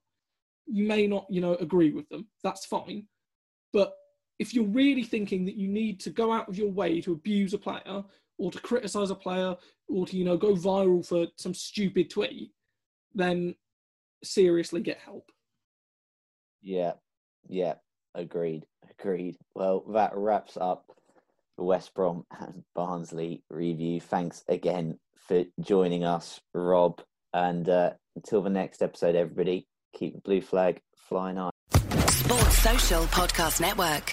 You may not, agree with them. That's fine. But if you're really thinking that you need to go out of your way to abuse a player or to criticise a player or to, go viral for some stupid tweet, then seriously get help. Yeah. Agreed. Well, that wraps up the West Brom and Barnsley review. Thanks again for joining us, Rob. And until the next episode, everybody, keep the blue flag flying high. Sports Social Podcast Network.